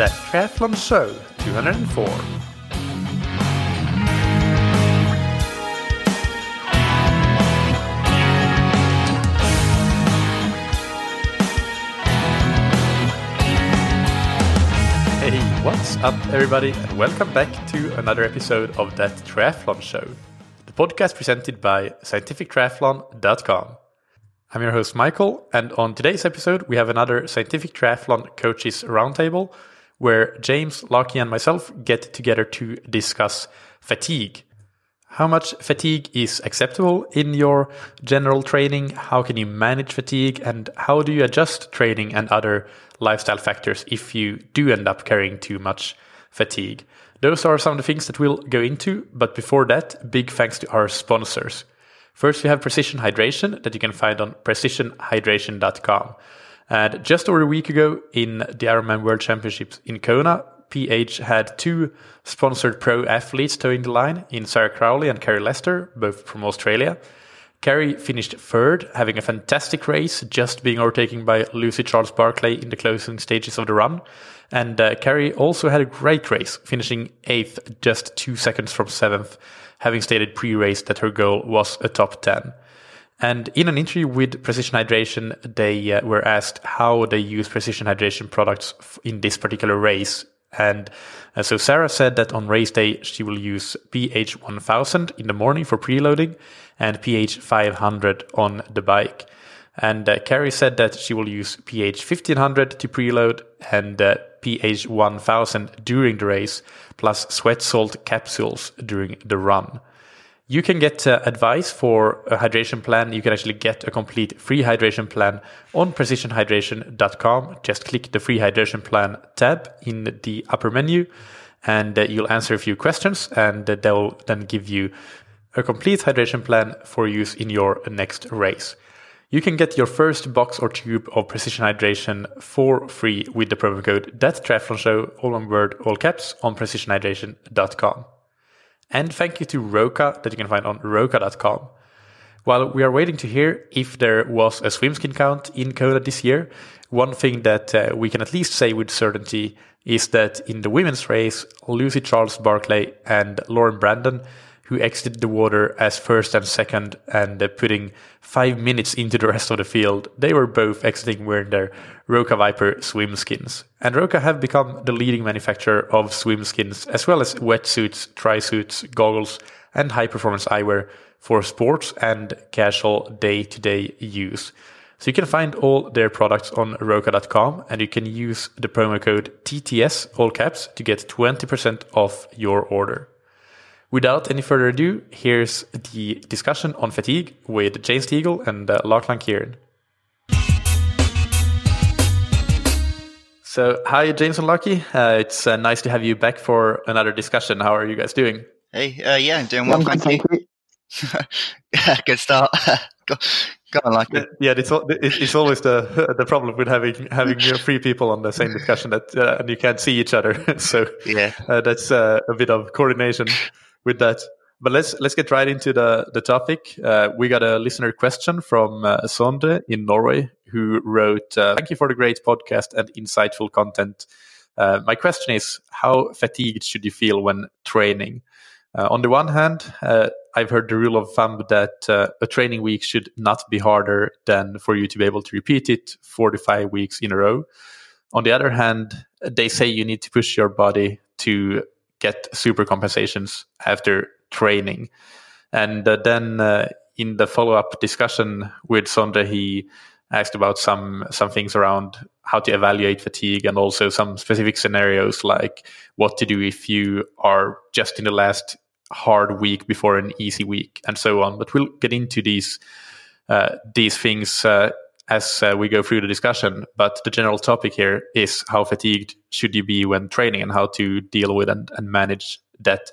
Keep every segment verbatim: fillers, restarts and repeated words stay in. That's Triathlon Show two hundred four. Hey, what's up everybody, and welcome back to another episode of That Triathlon Show, the podcast presented by Scientific Triathlon dot com. I'm your host Michael, and on today's episode we have another Scientific Triathlon Coaches Roundtable, where James, Lachlan and myself get together to discuss fatigue. How much fatigue is acceptable in your general training? How can you manage fatigue? And how do you adjust training and other lifestyle factors if you do end up carrying too much fatigue? Those are some of the things that we'll go into, but before that, big thanks to our sponsors. First, we have Precision Hydration that you can find on precision hydration dot com. And just over a week ago in the Ironman World Championships in Kona, P H had two sponsored pro athletes towing the line in Sarah Crowley and Carrie Lester, both from Australia. Carrie finished third, having a fantastic race, just being overtaken by Lucy Charles Barclay in the closing stages of the run. And uh, Carrie also had a great race, finishing eighth, just two seconds from seventh, having stated pre-race that her goal was a top ten. And in an interview with Precision Hydration, they uh, were asked how they use Precision Hydration products f- in this particular race. And uh, so Sarah said that on race day, she will use P H one thousand in the morning for preloading and P H five hundred on the bike. And uh, Carrie said that she will use P H fifteen hundred to preload and uh, P H one thousand during the race, plus sweat salt capsules during the run. You can get uh, advice for a hydration plan. You can actually get a complete free hydration plan on precision hydration dot com. Just click the free hydration plan tab in the upper menu, and uh, you'll answer a few questions, and uh, they'll then give you a complete hydration plan for use in your next race. You can get your first box or tube of Precision Hydration for free with the promo code ThatTriathlonShow, all one word, all caps, on precision hydration dot com. And thank you to Roka that you can find on roka dot com. While we are waiting to hear if there was a swim skin count in Kona this year, one thing that uh, we can at least say with certainty is that in the women's race, Lucy Charles Barclay and Lauren Brandon, who exited the water as first and second, and uh, putting five minutes into the rest of the field, they were both exiting wearing their Roka Viper swim skins. And Roka have become the leading manufacturer of swim skins, as well as wetsuits, tri-suits, goggles, and high-performance eyewear for sports and casual day-to-day use. So you can find all their products on roka dot com, and you can use the promo code T T S, all caps, to get twenty percent off your order. Without any further ado, here's the discussion on fatigue with James Teagle and uh, Lachlan Kieran. So, hi James and Lachie. Uh, it's uh, nice to have you back for another discussion. How are you guys doing? Hey, uh, yeah, I'm doing well, thank, thank you. you. Good start. Go, go on, Lachie. Yeah, it's it's always the the problem with having having three people on the same discussion that uh, and you can't see each other. So yeah, uh, that's uh, a bit of coordination with that. But let's let's get right into the the topic. Uh, we got a listener question from uh, Sondre in Norway, who wrote, uh, "Thank you for the great podcast and insightful content. Uh, my question is, how fatigued should you feel when training? Uh, on the one hand, uh, I've heard the rule of thumb that uh, a training week should not be harder than for you to be able to repeat it forty-five weeks in a row. On the other hand, they say you need to push your body to get super compensations after training." And uh, then uh, in the follow-up discussion with Sondre, he asked about some some things around how to evaluate fatigue, and also some specific scenarios like what to do if you are just in the last hard week before an easy week, and so on. But we'll get into these uh, these things uh, as uh, we go through the discussion. But the general topic here is how fatigued should you be when training, and how to deal with and, and manage that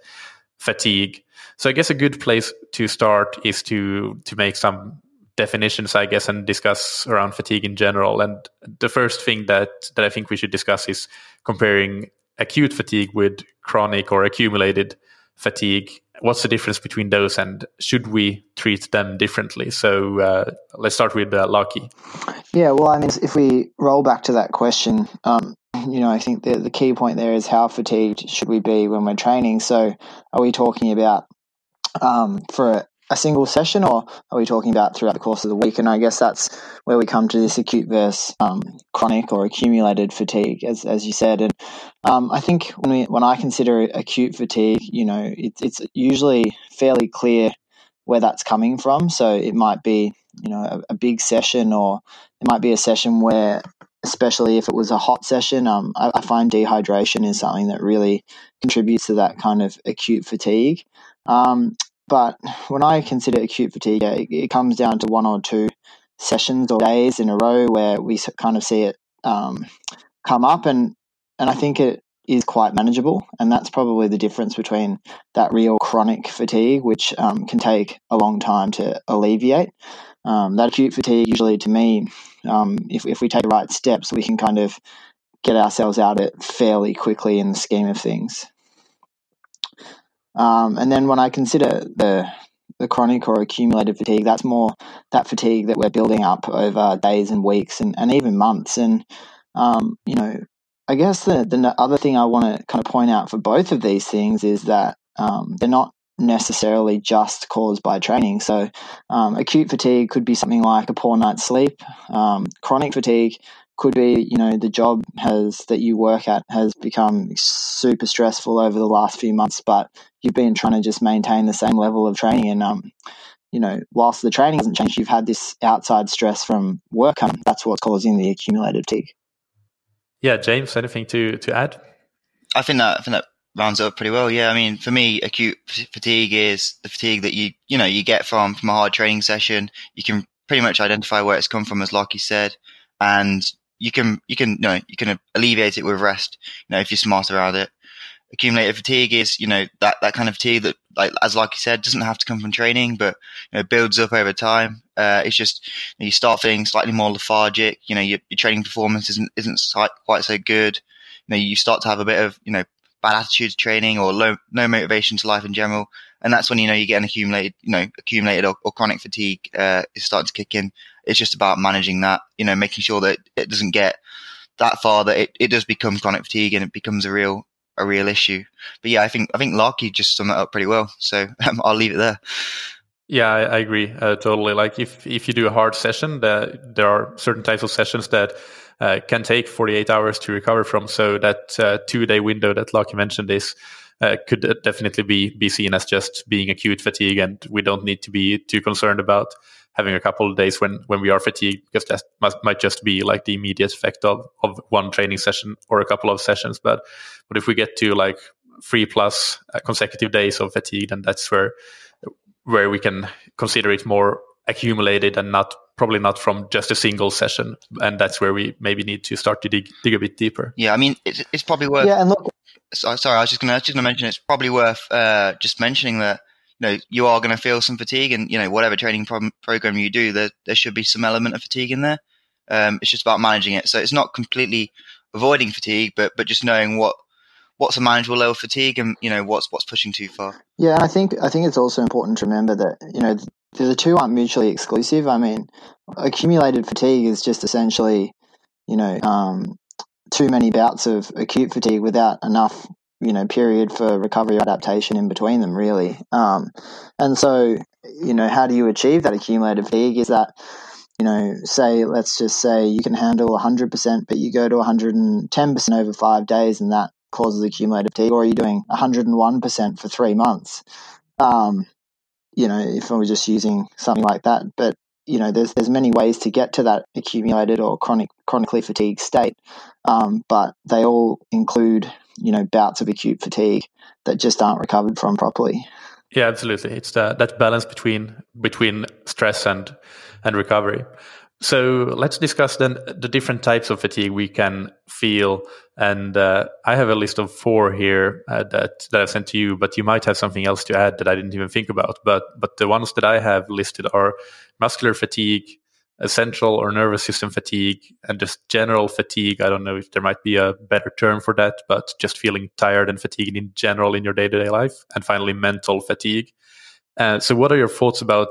fatigue. So I guess a good place to start is to to make some definitions, I guess, and discuss around fatigue in general. And the first thing that that I think we should discuss is comparing acute fatigue with chronic or accumulated fatigue. What's the difference between those, and should we treat them differently? So uh, let's start with uh, Lachie. Yeah, well, I mean, if we roll back to that question, um, you know, I think the, the key point there is how fatigued should we be when we're training? So are we talking about um, for a, a single session, or are we talking about throughout the course of the week? And I guess that's where we come to this acute versus um, chronic or accumulated fatigue, as as you said. And um, I think when we, when I consider acute fatigue, you know, it, it's usually fairly clear where that's coming from. So it might be, you know, a, a big session, or it might be a session where, especially if it was a hot session, um, I, I find dehydration is something that really contributes to that kind of acute fatigue. Um, But when I consider acute fatigue, it, it comes down to one or two sessions or days in a row where we kind of see it um, come up, and, and I think it is quite manageable. And that's probably the difference between that real chronic fatigue, which um, can take a long time to alleviate. Um, that acute fatigue usually, to me, um, if, if we take the right steps, we can kind of get ourselves out of it fairly quickly in the scheme of things. Um, and then when I consider the the chronic or accumulated fatigue, that's more that fatigue that we're building up over days and weeks and, and even months. And, um, you know, I guess the, the other thing I want to kind of point out for both of these things is that um, they're not necessarily just caused by training. So um, acute fatigue could be something like a poor night's sleep. Um, chronic fatigue could be, you know, the job has that you work at has become super stressful over the last few months, but you've been trying to just maintain the same level of training. And, um, you know, whilst the training hasn't changed, you've had this outside stress from work. Um, that's what's causing the accumulated fatigue. Yeah, James, anything to, to add? I think that I think that rounds it up pretty well. Yeah, I mean, for me, acute fatigue is the fatigue that you you know you get from from a hard training session. You can pretty much identify where it's come from, as Lachie said, and You can, you can, no, you can alleviate it with rest, you know, if you're smart about it. Accumulated fatigue is, you know, that, that kind of fatigue that, like, as like you said, doesn't have to come from training, but, you know, builds up over time. Uh, it's just, you know, you start feeling slightly more lethargic, you know, your, your training performance isn't, isn't quite so good. You know, you start to have a bit of, you know, bad attitude to training or low, no motivation to life in general. And that's when, you know, you get an accumulated, you know, accumulated or, or chronic fatigue, uh, is starting to kick in. It's just about managing that, you know, making sure that it doesn't get that far, that it, it does become chronic fatigue and it becomes a real, a real issue. But yeah, I think, I think Lachie just summed that up pretty well. So um, I'll leave it there. Yeah, I, I agree. Uh, totally. Like if, if you do a hard session, the, there are certain types of sessions that uh, can take forty-eight hours to recover from. So that uh, two day window that Lachie mentioned is, Uh, could definitely be be seen as just being acute fatigue, and we don't need to be too concerned about having a couple of days when, when we are fatigued, because that must, might just be like the immediate effect of, of one training session or a couple of sessions. But but if we get to like three plus consecutive days of fatigue, then that's where where we can consider it more accumulated and not probably not from just a single session. And that's where we maybe need to start to dig dig a bit deeper. Yeah, I mean, it's, it's probably worth. Yeah, and look. So, sorry, I was just going to mention it's probably worth uh, just mentioning that, you know, you are going to feel some fatigue, and, you know, whatever training pro- program you do, there, there should be some element of fatigue in there. Um, it's just about managing it. So it's not completely avoiding fatigue, but but just knowing what what's a manageable level of fatigue and, you know, what's what's pushing too far. Yeah, and I think I think it's also important to remember that, you know, the, the two aren't mutually exclusive. I mean, accumulated fatigue is just essentially, you know, um, too many bouts of acute fatigue without enough, you know, period for recovery or adaptation in between them, really. Um, and so, you know, how do you achieve that accumulated fatigue? Is that, you know, say, let's just say you can handle one hundred percent, but you go to one hundred ten percent over five days and that causes accumulated fatigue, or are you doing one hundred one percent for three months? Um, you know, if I was just using something like that, but, you know, there's there's many ways to get to that accumulated or chronic chronically fatigued state, um, but they all include, you know, bouts of acute fatigue that just aren't recovered from properly. Yeah, absolutely. It's the, that balance between between stress and and recovery. So let's discuss then the different types of fatigue we can feel. And uh, I have a list of four here uh, that, that I've sent to you, but you might have something else to add that I didn't even think about. But but the ones that I have listed are muscular fatigue, essential or nervous system fatigue and just general fatigue. I don't know if there might be a better term for that, but just feeling tired and fatigued in general in your day-to-day life. And finally, mental fatigue. Uh, so what are your thoughts about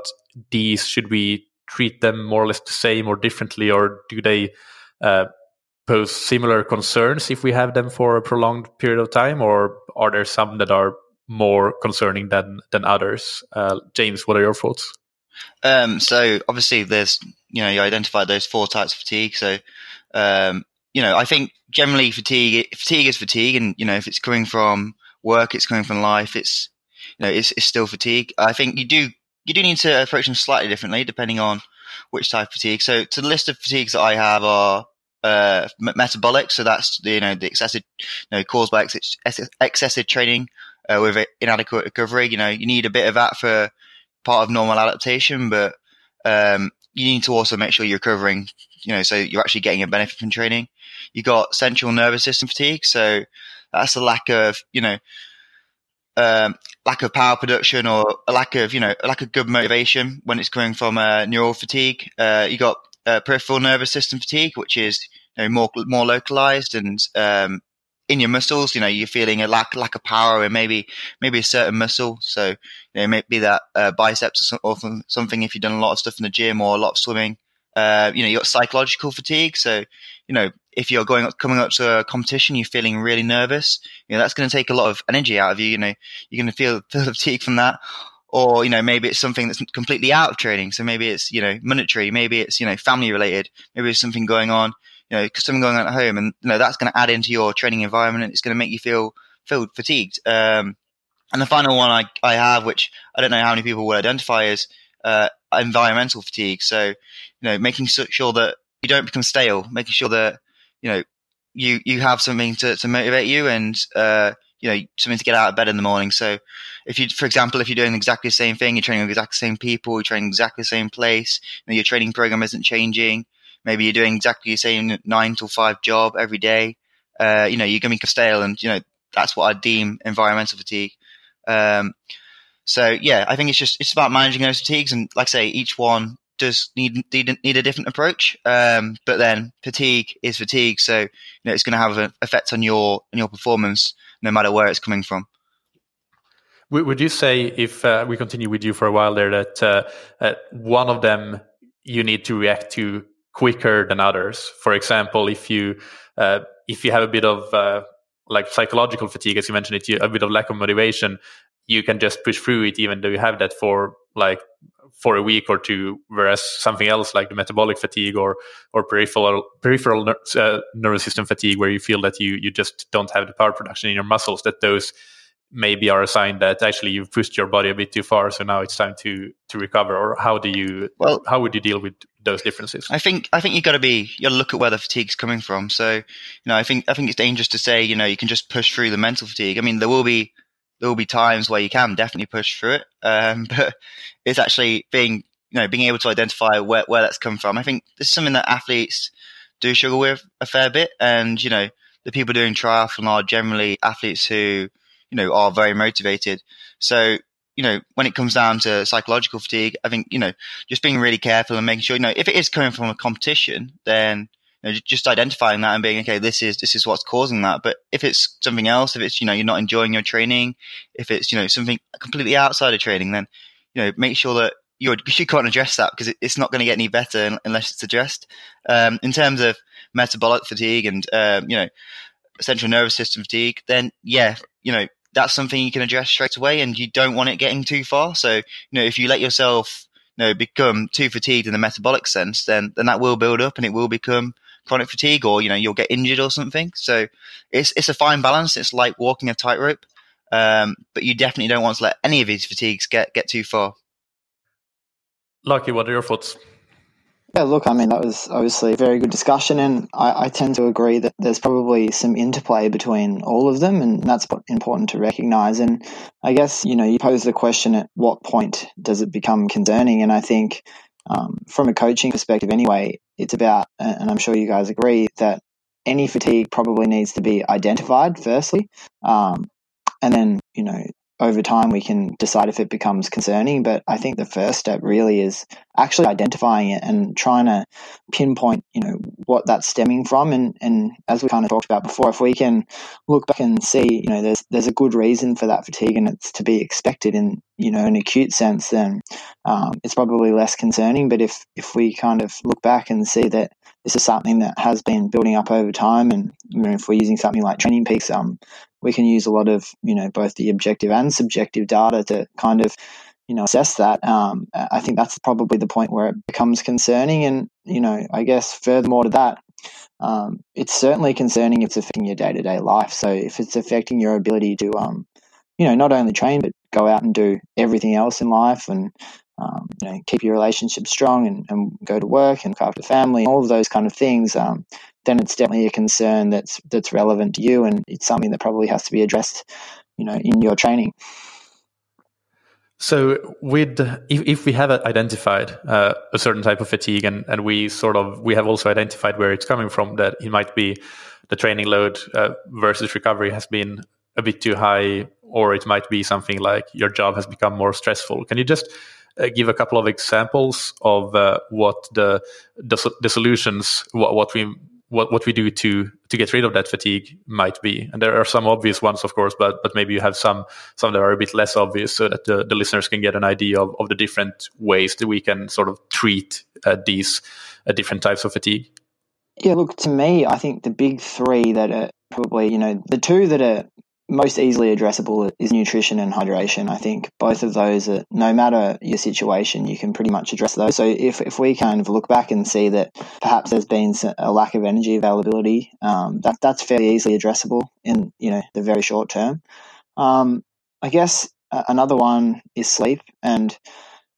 these? Should we treat them more or less the same or differently, or do they uh, pose similar concerns if we have them for a prolonged period of time, or are there some that are more concerning than than others? Uh, James, what are your thoughts? Um, so obviously there's, you know, you identified those four types of fatigue. So, um, you know, I think generally fatigue, fatigue is fatigue. And, you know, if it's coming from work, it's coming from life, it's, you know, it's, it's still fatigue. I think you do, you do need to approach them slightly differently depending on which type of fatigue. So to the list of fatigues that I have are, uh, metabolic. So that's, you know, the excessive, you know, caused by ex- ex- excessive training, uh, with inadequate recovery. You know, you need a bit of that for part of normal adaptation, but um you need to also make sure you're recovering, you know, so you're actually getting a benefit from training. You got central nervous system fatigue, so that's a lack of, you know, um lack of power production, or a lack of, you know, a lack of good motivation when it's coming from uh, neural fatigue. Uh you got uh, peripheral nervous system fatigue, which is, you know, more more localized and um in your muscles. You know, you're feeling a lack lack of power and maybe maybe a certain muscle. So, you know, it may be that uh, biceps or, some, or something if you've done a lot of stuff in the gym or a lot of swimming. Uh, you know, you got psychological fatigue. So, you know, if you're going up, coming up to a competition, you're feeling really nervous. You know, that's going to take a lot of energy out of you. You know, you're going to feel feel fatigue from that. Or, you know, maybe it's something that's completely out of training. So maybe it's, you know, monetary. Maybe it's, you know, family related. Maybe there's something going on. You know, something going on at home, and, you know, that's going to add into your training environment, and it's going to make you feel feel fatigued. Um, and the final one I, I have, which I don't know how many people would identify as, uh, environmental fatigue. So, you know, making sure that you don't become stale, making sure that, you know, you, you have something to, to motivate you and, uh, you know, something to get out of bed in the morning. So if you, for example, if you're doing exactly the same thing, you're training with exactly the same people, you're training exactly the same place, you know, your training program isn't changing. Maybe you're doing exactly the same nine to five job every day. Uh, you know, you're going to be stale, and, you know, that's what I deem environmental fatigue. Um, so yeah, I think it's just, it's about managing those fatigues. And like I say, each one does need, need, need a different approach. Um, but then fatigue is fatigue. So, you know, it's going to have an effect on your, on your performance, no matter where it's coming from. Would you say, if uh, we continue with you for a while there, that uh, uh, one of them you need to react to quicker than others? For example, if you uh, if you have a bit of uh, like psychological fatigue, as you mentioned it, you, a bit of lack of motivation, you can just push through it, even though you have that for like for a week or two. Whereas something else like the metabolic fatigue or or peripheral peripheral ner- uh, nervous system fatigue, where you feel that you you just don't have the power production in your muscles, that those maybe are a sign that actually you've pushed your body a bit too far, so now it's time to to recover. Or how do you well, how would you deal with those differences? I think I think you got to be you got to look at where the fatigue's coming from. So, you know, I think I think it's dangerous to say, you know, you can just push through the mental fatigue. I mean, there will be there will be times where you can definitely push through it, um, but it's actually being you know being able to identify where where that's come from. I think this is something that athletes do struggle with a fair bit, and, you know, the people doing triathlon are generally athletes who, you know, are very motivated. So, you know, when it comes down to psychological fatigue, I think, you know, just being really careful and making sure, you know, if it is coming from a competition, then, you know, just identifying that and being, okay, this is, this is what's causing that. But if it's something else, if it's, you know, you're not enjoying your training, if it's, you know, something completely outside of training, then, you know, make sure that you're, you can't address that, because it's not going to get any better unless it's addressed. Um, in terms of metabolic fatigue and, um, you know, central nervous system fatigue, then yeah, you know, that's something you can address straight away, and you don't want it getting too far. So, you know, if you let yourself, you know, become too fatigued in the metabolic sense, then, then that will build up and it will become chronic fatigue, or, you know, you'll get injured or something. So it's, it's a fine balance. It's like walking a tightrope. Um, but you definitely don't want to let any of these fatigues get, get too far. Lucky, what are your thoughts? Yeah, look, I mean, that was obviously a very good discussion, and I, I tend to agree that there's probably some interplay between all of them, and that's important to recognise. And I guess, you know, you pose the question, at what point does it become concerning? And I think um, from a coaching perspective anyway, it's about, and I'm sure you guys agree, that any fatigue probably needs to be identified firstly, um, and then, you know, over time we can decide if it becomes concerning. But I think the first step really is actually identifying it and trying to pinpoint, you know, what that's stemming from. And, and as we kind of talked about before, if we can look back and see, you know, there's there's a good reason for that fatigue and it's to be expected in, you know, an acute sense, then um, it's probably less concerning. But if, if we kind of look back and see that this is something that has been building up over time, and, you know, if we're using something like Training Peaks, um, we can use a lot of, you know, both the objective and subjective data to kind of, you know, assess that. Um, I think that's probably the point where it becomes concerning. And, you know, I guess furthermore to that, um, it's certainly concerning if it's affecting your day-to-day life. So if it's affecting your ability to, um, you know, not only train, but go out and do everything else in life and, um, you know, keep your relationship strong and, and go to work and look after family, all of those kind of things, um, then it's definitely a concern that's that's relevant to you, and it's something that probably has to be addressed, you know, in your training. So with if, if we have identified uh, a certain type of fatigue, and, and we sort of we have also identified where it's coming from, that it might be the training load uh, versus recovery has been a bit too high, or it might be something like your job has become more stressful. Can you just uh, give a couple of examples of uh, what the, the the solutions what, what we what what we do to to get rid of that fatigue might be? And there are some obvious ones, of course, but but maybe you have some some that are a bit less obvious, so that the, the listeners can get an idea of, of the different ways that we can sort of treat uh, these uh, different types of fatigue. Yeah, look, to me, I think the big three that are probably, you know, the two that are most easily addressable is nutrition and hydration. I think both of those are, no matter your situation, you can pretty much address those. So if, if we kind of look back and see that perhaps there's been a lack of energy availability, um, that that's fairly easily addressable in, you know, the very short term. Um, I guess another one is sleep, and,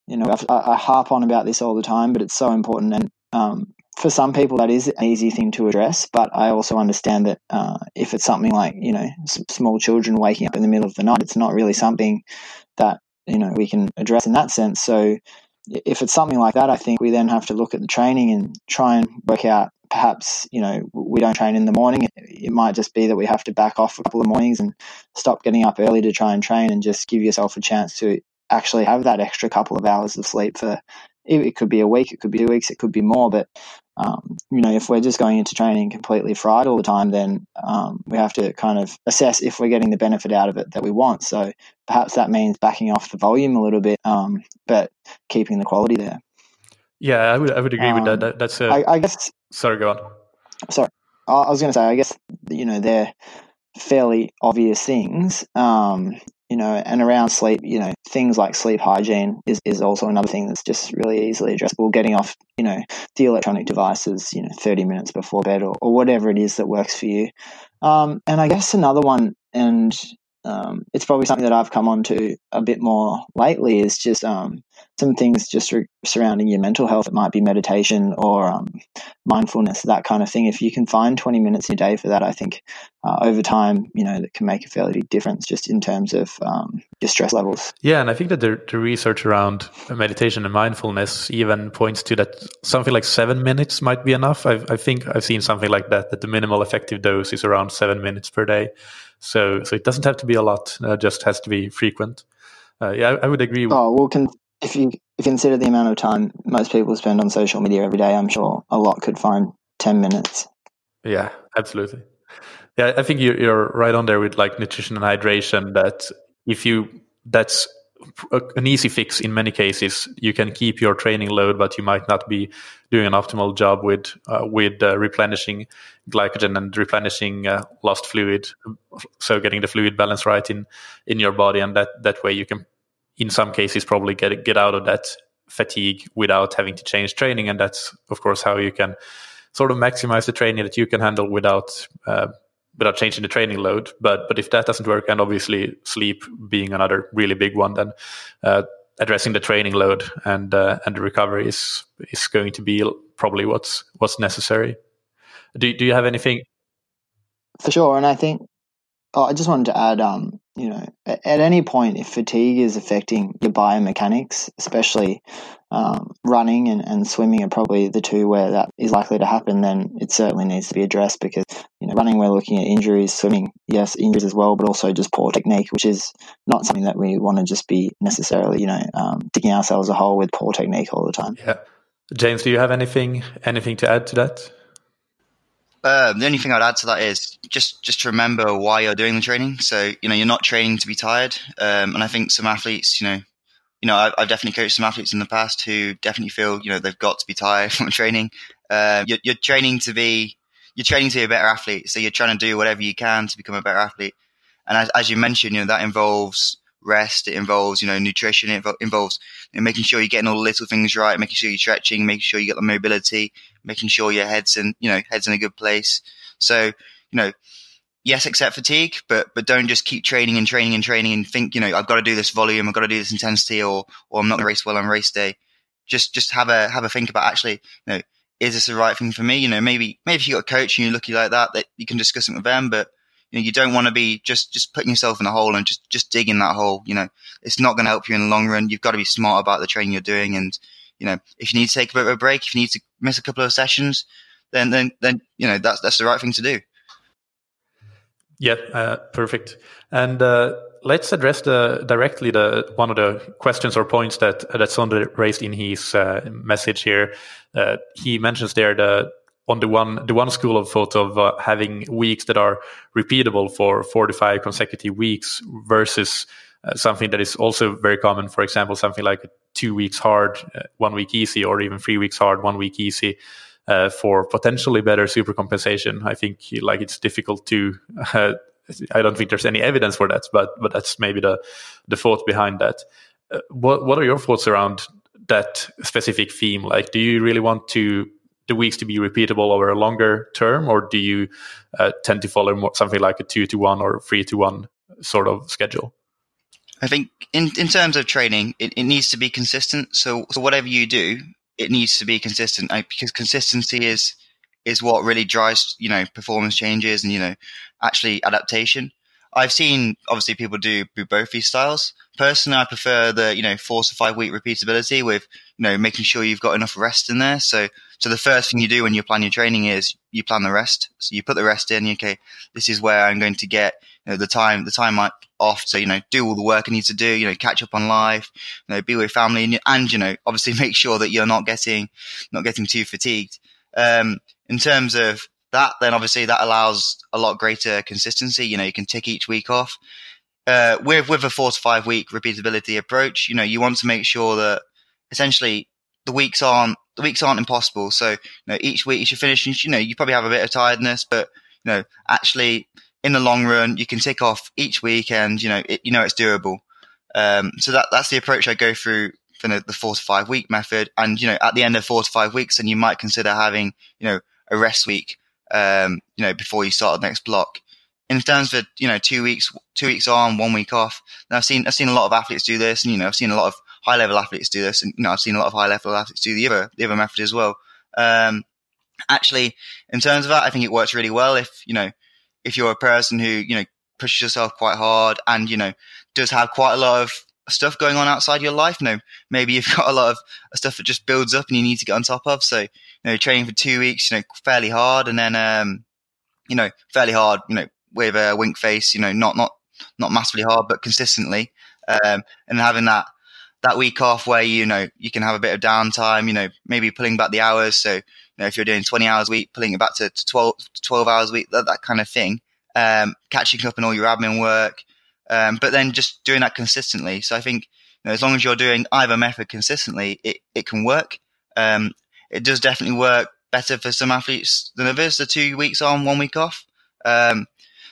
you know, I, I harp on about this all the time, but it's so important. And um, for some people, that is an easy thing to address, but I also understand that uh, if it's something like, you know, s- small children waking up in the middle of the night, it's not really something that, you know, we can address in that sense. So if it's something like that, I think we then have to look at the training and try and work out, perhaps, you know, we don't train in the morning. It might just be that we have to back off a couple of mornings and stop getting up early to try and train, and just give yourself a chance to actually have that extra couple of hours of sleep for, it could be a week, it could be two weeks, it could be more. But, um, you know, if we're just going into training completely fried all the time, then um, we have to kind of assess if we're getting the benefit out of it that we want. So perhaps that means backing off the volume a little bit, um, but keeping the quality there. Yeah, I would I would agree um, with that. that that's a, I, I guess. Sorry, go on. Sorry, I was going to say, I guess, you know, they're fairly obvious things. Um, You know, and around sleep, you know, things like sleep hygiene is, is also another thing that's just really easily addressable. Getting off, you know, the electronic devices, you know, thirty minutes before bed, or, or whatever it is that works for you. Um, and I guess another one, and um, it's probably something that I've come on to a bit more lately, is just um, some things just re- surrounding your mental health. It might be meditation or um, mindfulness, that kind of thing. If you can find twenty minutes a day for that, I think uh, over time, you know, that can make a fairly big difference just in terms of um, your stress levels. Yeah, and I think that the, the research around meditation and mindfulness even points to that something like seven minutes might be enough. I've, I think I've seen something like that, that the minimal effective dose is around seven minutes per day. So so it doesn't have to be a lot, it uh, just has to be frequent. Uh, yeah, I, I would agree. With- oh, well, can... If you consider the amount of time most people spend on social media every day, I'm sure a lot could find ten minutes. Yeah, absolutely. Yeah, I think you're right on there with like nutrition and hydration, that if you, that's an easy fix in many cases. You can keep your training load, but you might not be doing an optimal job with uh, with uh, replenishing glycogen and replenishing uh, lost fluid. So getting the fluid balance right in, in your body, and that, that way you can, in some cases, probably get get out of that fatigue without having to change training. And that's, of course, how you can sort of maximize the training that you can handle without uh, without changing the training load. But but if that doesn't work, and obviously sleep being another really big one, then uh, addressing the training load and uh, and the recovery is is going to be probably what's what's necessary. Do do you have anything? For sure, and I think oh, I just wanted to add, um, you know, at any point, if fatigue is affecting your biomechanics, especially um, running and, and swimming are probably the two where that is likely to happen, then it certainly needs to be addressed, because, you know, running, we're looking at injuries, swimming, yes, injuries as well, but also just poor technique, which is not something that we want to just be necessarily, you know, um, digging ourselves a hole with poor technique all the time. Yeah. James, do you have anything anything to add to that? Uh, the only thing I'd add to that is just, just to remember why you're doing the training. So, you know, you're not training to be tired. Um, and I think some athletes, you know, you know, I've, I've definitely coached some athletes in the past who definitely feel, you know, they've got to be tired from training. Um, you're, you're training to be, you're training to be a better athlete. So you're trying to do whatever you can to become a better athlete. And as, as you mentioned, you know, that involves rest, it involves, you know, nutrition, it involves you know, making sure you're getting all the little things right, making sure you're stretching, making sure you get the mobility, making sure your head's in, you know, head's in a good place. So, you know, yes, accept fatigue, but, but don't just keep training and training and training and think, you know, I've got to do this volume, I've got to do this intensity, or, or I'm not going to race well on race day. Just, just have a, have a think about actually, you know, is this the right thing for me? You know, maybe, maybe if you got a coach and you're lucky like that, that you can discuss it with them, but you know, you don't want to be just, just putting yourself in a hole and just, just digging that hole. You know, it's not going to help you in the long run. You've got to be smart about the training you're doing. And, you know, if you need to take a bit of a break, if you need to miss a couple of sessions, then, then, then, you know, that's, that's the right thing to do. Yeah. Uh, perfect. And, uh, let's address the directly the one of the questions or points that, that Sondre raised in his uh, message here. Uh, he mentions there the, on the one, the one school of thought of uh, having weeks that are repeatable for four to five consecutive weeks versus uh, something that is also very common. For example, something like two weeks hard, uh, one week easy, or even three weeks hard, one week easy, uh, for potentially better supercompensation. I think like it's difficult to. Uh, I don't think there's any evidence for that, but but that's maybe the the thought behind that. Uh, what what are your thoughts around that specific theme? Like, do you really want to the weeks to be repeatable over a longer term, or do you uh, tend to follow more, something like a two to one or three to one sort of schedule? I think in, in terms of training, it, it needs to be consistent. So, so whatever you do, it needs to be consistent, I, because consistency is is what really drives, you know, performance changes and, you know, actually adaptation. I've seen obviously people do both these styles. Personally, I prefer the, you know, four to five week repeatability with, you know, making sure you've got enough rest in there. So, so the first thing you do when you plan your training is you plan the rest. So you put the rest in. Okay, this is where I'm going to get, you know, the time, the time off. So, you know, do all the work I need to do, you know, catch up on life, you know, be with family and, and, you know, obviously make sure that you're not getting, not getting too fatigued. Um, in terms of that, then obviously that allows a lot greater consistency. You know, you can tick each week off. Uh, with, with a four to five week repeatability approach, you know, you want to make sure that essentially the weeks aren't, the weeks aren't impossible. So, you know, each week you should finish, and, you know, you probably have a bit of tiredness, but, you know, actually in the long run, you can tick off each week and, you know, it, you know, it's doable. Um, so that, that's the approach I go through for the, the four to five week method. And, you know, at the end of four to five weeks, then you might consider having, you know, a rest week, um, you know, before you start the next block. In terms of, you know, two weeks, two weeks on, one week off. And I've seen, I've seen a lot of athletes do this, and, you know, I've seen a lot of high level athletes do this. And, you know, I've seen a lot of high level athletes do the other, the other method as well. Um, actually, in terms of that, I think it works really well if, you know, if you're a person who, you know, pushes yourself quite hard and, you know, does have quite a lot of stuff going on outside your life. You know, maybe you've got a lot of stuff that just builds up and you need to get on top of. So, you know, training for two weeks, you know, fairly hard, and then, um, you know, fairly hard, you know, with a wink face, you know, not, not, not massively hard, but consistently. Um, and having that, that week off where, you know, you can have a bit of downtime, you know, maybe pulling back the hours. So, you know, if you're doing twenty hours a week, pulling it back to twelve, twelve hours a week, that, that kind of thing. Um, catching up in all your admin work. Um, but then just doing that consistently. So I think, you know, as long as you're doing either method consistently, it, it can work. Um, it does definitely work better for some athletes than others. The two weeks on, one week off. Um,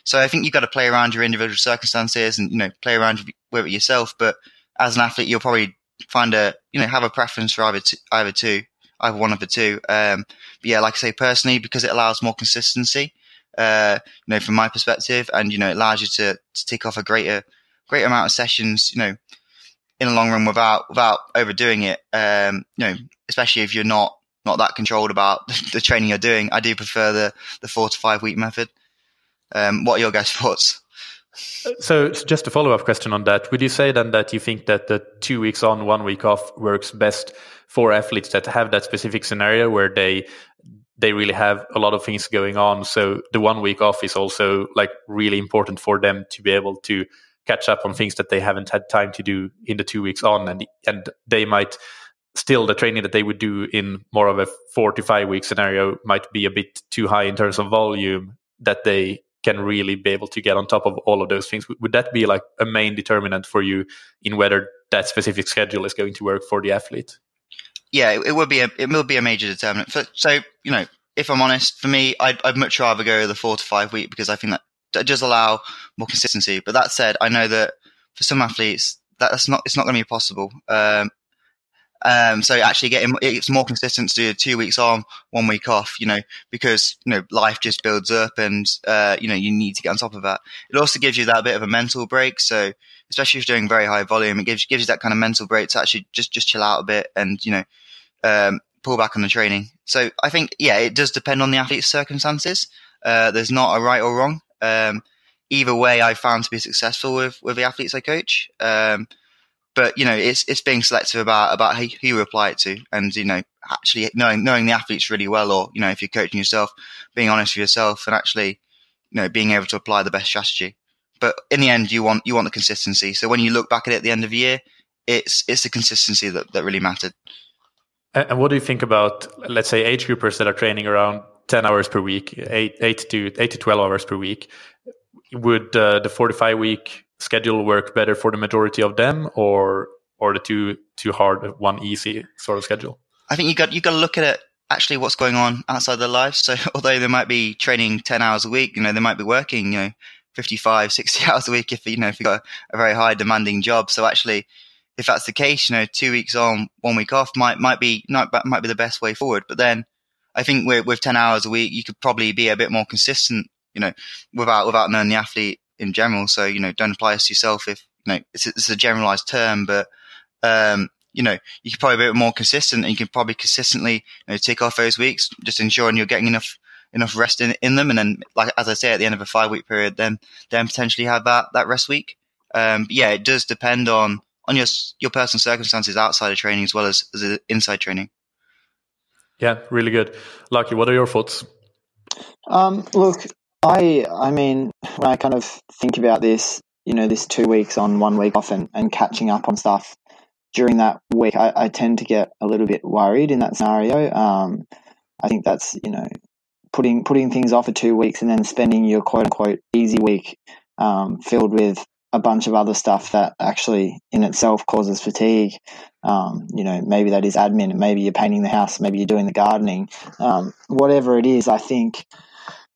So I think you've got to play around your individual circumstances and, you know, play around with it yourself. But as an athlete, you'll probably find a, you know, have a preference for either two, either two, either one of the two. Um, but yeah, like I say, personally, because it allows more consistency, uh, you know, from my perspective, and, you know, it allows you to, to tick off a greater, greater amount of sessions, you know, in the long run without, without overdoing it. Um, you know, especially if you're not, not that controlled about the training you're doing. I do prefer the, the four to five week method. Um, what are your guys' thoughts? So just a follow-up question on that. Would you say then that you think that the two weeks on, one week off works best for athletes that have that specific scenario where they they really have a lot of things going on? So the one week off is also like really important for them to be able to catch up on things that they haven't had time to do in the two weeks on. And and they might still, the training that they would do in more of a four to five week scenario might be a bit too high in terms of volume that they can really be able to get on top of all of those things. Would that be like a main determinant for you in whether that specific schedule is going to work for the athlete? Yeah, it, it would be a it will be a major determinant. For, so, you know, if I'm honest, for me, I'd, I'd much rather go the four to five week because I think that, that does allow more consistency. But that said, I know that for some athletes, that, that's not it's not going to be possible. Um, um, so actually, getting it's more consistent to do two weeks on, one week off. You know, because you know life just builds up, and uh, you know you need to get on top of that. It also gives you that bit of a mental break. So especially if you're doing very high volume, it gives gives you that kind of mental break to actually just, just chill out a bit and, you know, um, pull back on the training. So I think, yeah, it does depend on the athlete's circumstances. Uh, there's not a right or wrong. Um, either way, I found to be successful with, with the athletes I coach. Um, but, you know, it's it's being selective about, about who you apply it to and, you know, actually knowing, knowing the athletes really well, or, you know, if you're coaching yourself, being honest with yourself and actually, you know, being able to apply the best strategy. But in the end, you want you want the consistency. So when you look back at it at the end of the year, it's it's the consistency that, that really mattered. And what do you think about, let's say, age groupers that are training around ten hours per week, eight, eight to eight to twelve hours per week? Would uh, the forty-five week schedule work better for the majority of them, or or the two too hard, one easy sort of schedule? I think you got you got to look at it. Actually, what's going on outside their lives? So although they might be training ten hours a week, you know, they might be working, you know, fifty-five, sixty hours a week if, you know, if you've got a very high demanding job. So actually, if that's the case, you know, two weeks on, one week off might, might be, not, might be the best way forward. But then I think with, with ten hours a week, you could probably be a bit more consistent, you know, without, without knowing the athlete in general. So, you know, don't apply this to yourself if, you know, it's, it's a generalized term, but, um, you know, you could probably be a bit more consistent and you can probably consistently, you know, tick off those weeks, just ensuring you're getting enough, enough rest in, in them. And then, like, as I say, at the end of a five week period, then, then potentially have that, that rest week. Um, but yeah, it does depend on, on your, your personal circumstances outside of training as well as, as inside training. Yeah. Really good. Lucky, what are your thoughts? Um, look, I, I mean, when I kind of think about this, you know, this two weeks on, one week off and, and catching up on stuff during that week, I, I tend to get a little bit worried in that scenario. Um, I think that's, you know, putting putting things off for two weeks and then spending your quote-unquote easy week um, filled with a bunch of other stuff that actually in itself causes fatigue. Um, you know, maybe that is admin, maybe you're painting the house, maybe you're doing the gardening. Um, whatever it is, I think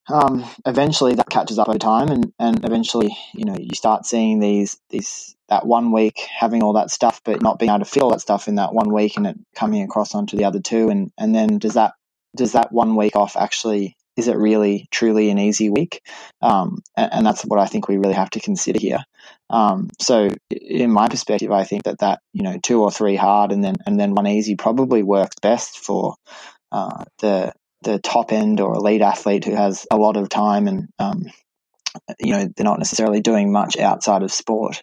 um, eventually that catches up over time and, and eventually, you know, you start seeing these these that one week having all that stuff but not being able to feel that stuff in that one week and it coming across onto the other two. And, and then does that Does that one week off actually, is it really truly an easy week? Um, and, and that's what I think we really have to consider here. Um, so in my perspective, I think that that, you know, two or three hard and then, and then one easy probably works best for uh, the, the top end or elite athlete who has a lot of time and, um, you know, they're not necessarily doing much outside of sport.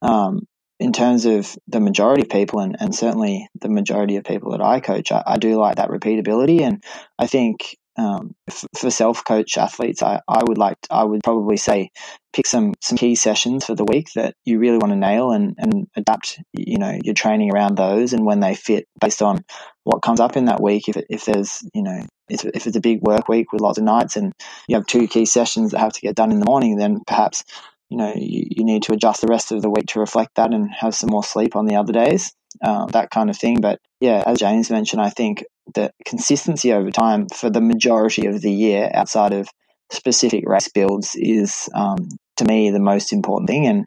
Um, In terms of the majority of people, and, and certainly the majority of people that I coach, I, I do like that repeatability. And I think um, f- for self-coach athletes, I, I would like to, I would probably say pick some, some key sessions for the week that you really want to nail and, and adapt, you know, your training around those and when they fit based on what comes up in that week. If it, if there's, you know, if, if it's a big work week with lots of nights and you have two key sessions that have to get done in the morning, then perhaps you know, you, you need to adjust the rest of the week to reflect that and have some more sleep on the other days, uh, that kind of thing. But yeah, as James mentioned, I think that consistency over time for the majority of the year outside of specific race builds is, um, to me, the most important thing. And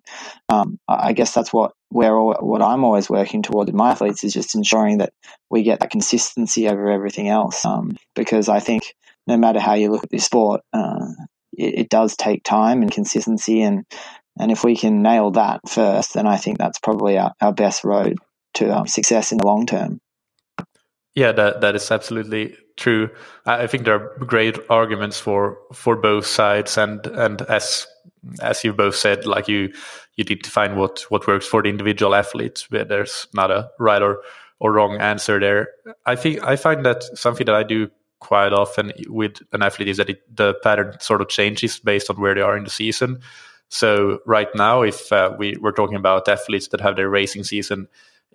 um, I guess that's what we're all, what I'm always working towards with my athletes is just ensuring that we get that consistency over everything else. Um, because I think no matter how you look at this sport, uh, it does take time and consistency, and and if we can nail that first, then I think that's probably our, our best road to um, success in the long term. Yeah, that that is absolutely true. I think there are great arguments for for both sides, and and as as you both said, like you, you need to find what, what works for the individual athletes. There's not a right or, or wrong answer there. I think I find that something that I do quite often with an athlete is that it, the pattern sort of changes based on where they are in the season. So right now, if uh, we we're talking about athletes that have their racing season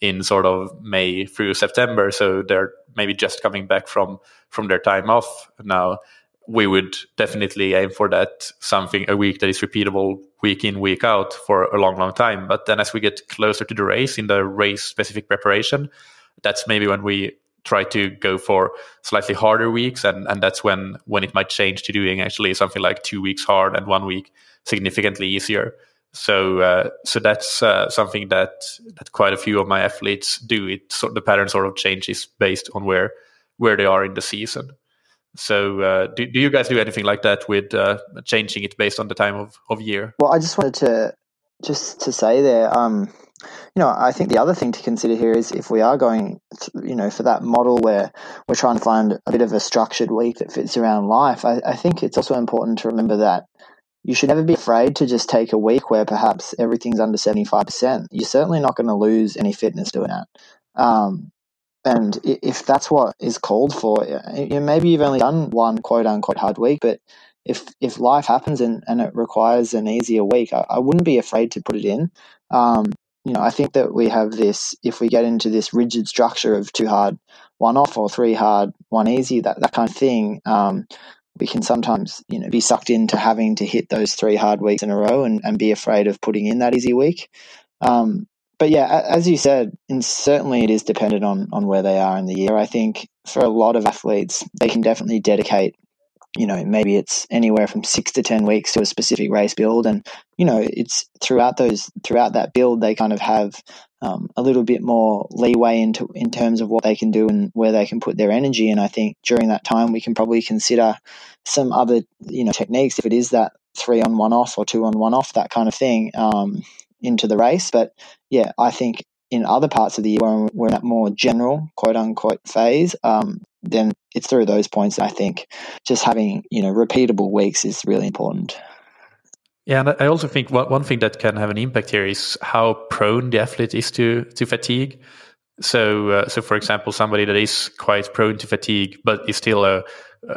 in sort of May through September, so they're maybe just coming back from from their time off now, we would definitely aim for that something a week that is repeatable week in, week out for a long, long time. But then as we get closer to the race, in the race specific preparation, that's maybe when we try to go for slightly harder weeks, and, and that's when, when it might change to doing actually something like two weeks hard and one week significantly easier. So uh, so that's uh, something that, that quite a few of my athletes do. It sort the pattern sort of changes based on where where they are in the season. So uh, do, do you guys do anything like that with uh, changing it based on the time of, of year? Well, I just wanted to just to say there, um, you know, I think the other thing to consider here is if we are going, to, you know, for that model where we're trying to find a bit of a structured week that fits around life, I, I think it's also important to remember that you should never be afraid to just take a week where perhaps everything's under seventy-five percent. You're certainly not going to lose any fitness doing that. Um, and if that's what is called for, you know, maybe you've only done one quote unquote hard week, but if if life happens and, and it requires an easier week, I, I wouldn't be afraid to put it in. Um, you know, I think that we have this, if we get into this rigid structure of two hard, one off, or three hard, one easy, that, that kind of thing, um, we can sometimes, you know, be sucked into having to hit those three hard weeks in a row and, and be afraid of putting in that easy week. Um, but yeah, as you said, and certainly it is dependent on, on where they are in the year. I think for a lot of athletes, they can definitely dedicate, you know, maybe it's anywhere from six to ten weeks to a specific race build. And, you know, it's throughout those, throughout that build, they kind of have um, a little bit more leeway into, in terms of what they can do and where they can put their energy. And I think during that time, we can probably consider some other, you know, techniques, if it is that three on one off or two on one off, that kind of thing, um, into the race. But yeah, I think in other parts of the year, when we're in that more general quote unquote phase, um, then it's through those points. I think just having, you know, repeatable weeks is really important. Yeah, and I also think one thing that can have an impact here is how prone the athlete is to to fatigue. So, uh, so for example, somebody that is quite prone to fatigue but is still a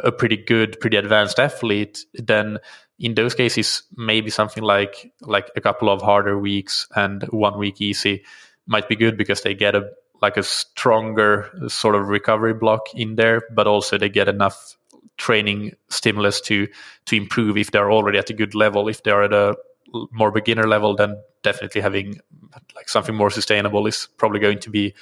a pretty good, pretty advanced athlete, then in those cases, maybe something like like a couple of harder weeks and one week easy might be good, because they get a like a stronger sort of recovery block in there, but also they get enough training stimulus to to improve if they're already at a good level. If they're at a more beginner level, then definitely having like something more sustainable is probably going to be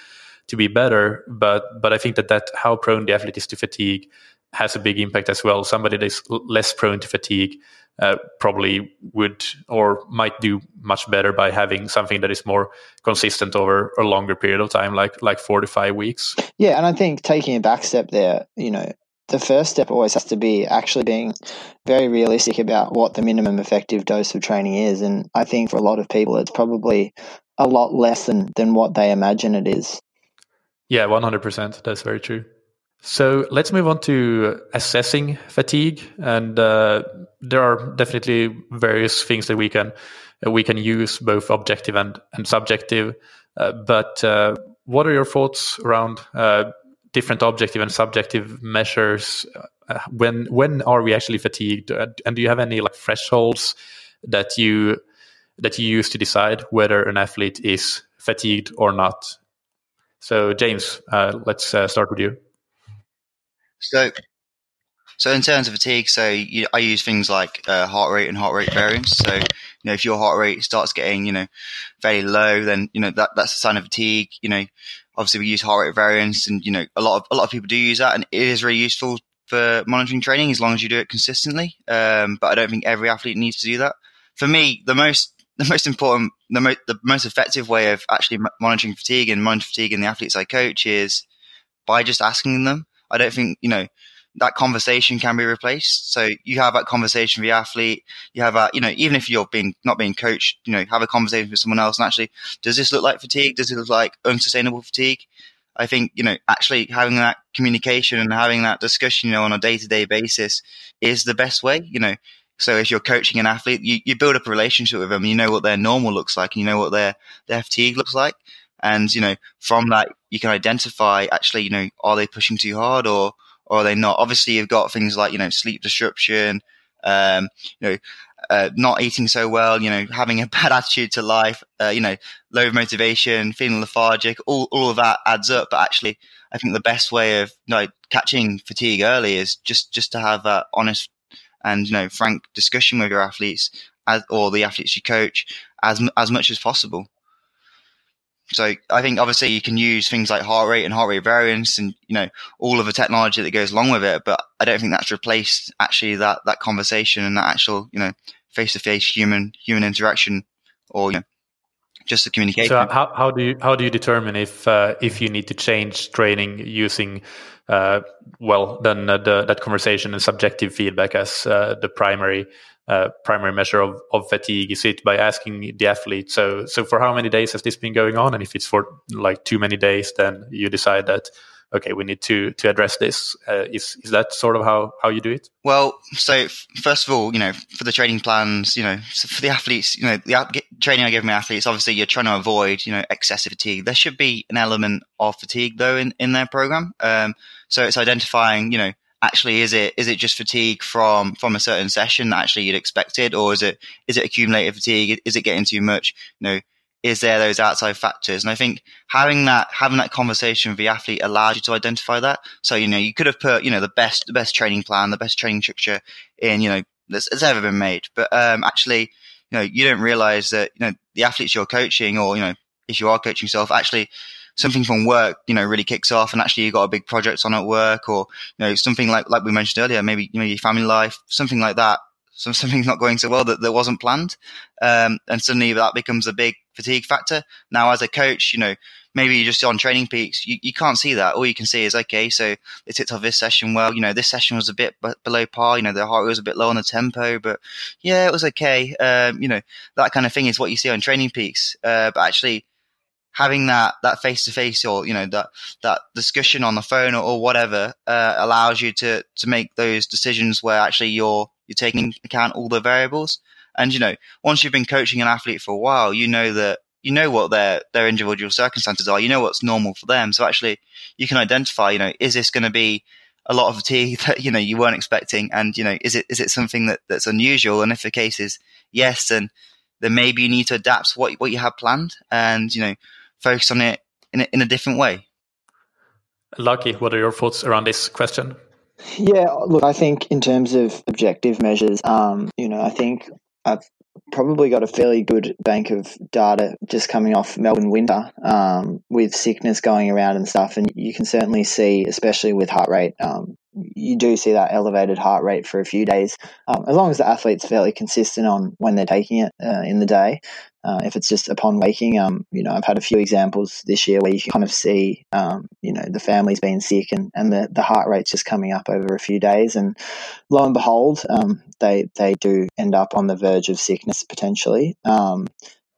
to be better. But but I think that, that how prone the athlete is to fatigue has a big impact as well. Somebody that is less prone to fatigue uh, probably would or might do much better by having something that is more consistent over a longer period of time, like like four to five weeks. Yeah, and I think taking a back step there, you know, the first step always has to be actually being very realistic about what the minimum effective dose of training is. And I think for a lot of people, it's probably a lot less than, than what they imagine it is. Yeah, one hundred percent. That's very true. So let's move on to assessing fatigue, and uh, there are definitely various things that we can we can use, both objective and and subjective. Uh, but uh, what are your thoughts around uh, different objective and subjective measures? Uh, when when are we actually fatigued, and do you have any like thresholds that you that you use to decide whether an athlete is fatigued or not? So James, uh, let's uh, start with you. So, so in terms of fatigue, so you, I use things like uh, heart rate and heart rate variance. So, you know, if your heart rate starts getting, you know, very low, then you know that that's a sign of fatigue. You know, obviously we use heart rate variance, and you know, a lot of a lot of people do use that, and it is really useful for monitoring training as long as you do it consistently. Um, but I don't think every athlete needs to do that. For me, the most the most important, the most the most effective way of actually monitoring fatigue and monitoring fatigue in the athletes I coach is by just asking them. I don't think, you know, that conversation can be replaced. So you have that conversation with the athlete. You have a, you know, even if you're being not being coached, you know, have a conversation with someone else. And actually, does this look like fatigue? Does it look like unsustainable fatigue? I think, you know, actually having that communication and having that discussion, you know, on a day-to-day basis is the best way. You know, So if you're coaching an athlete, you, you build up a relationship with them. You know what their normal looks like, and you know what their, their fatigue looks like. And, you know, from that, you can identify actually, you know, are they pushing too hard or, or are they not? Obviously, you've got things like, you know, sleep disruption, um, you know, uh, not eating so well, you know, having a bad attitude to life, uh, you know, low motivation, feeling lethargic, all, all of that adds up. But actually, I think the best way of, you know, catching fatigue early is just, just to have that honest and, you know, frank discussion with your athletes as, or the athletes you coach as, as much as possible. So I think obviously you can use things like heart rate and heart rate variance and, you know, all of the technology that goes along with it. But I don't think that's replaced actually that, that conversation and that actual, you know, face-to-face human, human interaction or, you know, just the communication. So how, how do you, how do you determine if, uh, if you need to change training using, uh, well, then uh, the, that conversation and subjective feedback as, uh, the primary, Uh, primary measure of, of fatigue? Is it by asking the athlete, so so for how many days has this been going on? And if it's for like too many days, then you decide that, okay, we need to to address this. Uh, is is that sort of how how you do it? Well, so f- first of all, you know, for the training plans, you know, so for the athletes, you know, the ap- training I give my athletes, obviously you're trying to avoid, you know, excessive fatigue. There should be an element of fatigue though in, in their program. Um, so it's identifying, you know, actually, is it is it just fatigue from, from a certain session that actually you'd expected, or is it is it accumulated fatigue? Is it getting too much? You know, is there those outside factors? And I think having that having that conversation with the athlete allows you to identify that. So, you know, you could have put, you know, the best the best training plan, the best training structure in, you know, that's, that's ever been made, but um, actually, you know, you don't realize that, you know, the athletes you're coaching, or, you know, if you are coaching yourself, actually something from work, you know, really kicks off, and actually you got a big project on at work, or, you know, something like, like we mentioned earlier, maybe, maybe family life, something like that. So something's not going so well that, that wasn't planned. Um, and suddenly that becomes a big fatigue factor. Now, as a coach, you know, maybe you're just on Training Peaks. You, you can't see that. All you can see is, okay, so they ticked off this session well. You know, this session was a bit b- below par. You know, their heart rate was a bit low on the tempo, but yeah, it was okay. Um, you know, that kind of thing is what you see on Training Peaks. Uh, but actually, having that that face to face, or, you know, that that discussion on the phone, or, or whatever, uh, allows you to to make those decisions where actually you're you're taking into account all the variables. And, you know, once you've been coaching an athlete for a while, you know that you know what their their individual circumstances are. You know what's normal for them. So actually, you can identify, you know, is this going to be a lot of fatigue that, you know, you weren't expecting, and, you know, is it is it something that, that's unusual? And if the case is yes, then then maybe you need to adapt what what you had planned, and, you know, focus on it in a, in a different way. Lucky, what are your thoughts around this question? Yeah, look, I think in terms of objective measures, um, you know, I think I've probably got a fairly good bank of data just coming off Melbourne winter, um, with sickness going around and stuff. And you can certainly see, especially with heart rate, um, you do see that elevated heart rate for a few days, um, as long as the athlete's fairly consistent on when they're taking it uh, in the day. Uh, if it's just upon waking, um, you know, I've had a few examples this year where you can kind of see, um, you know, the family's been sick, and, and the, the heart rate's just coming up over a few days. And lo and behold, um, they they do end up on the verge of sickness potentially. Um,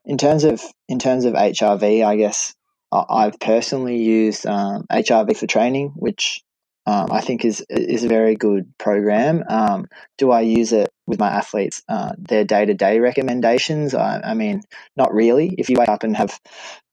in terms of in terms of H R V, I guess I've personally used um, H R V for training, which Um, I think is is a very good program. Um, do I use it with my athletes? Uh, their day to day recommendations? I, I mean, not really. If you wake up and have,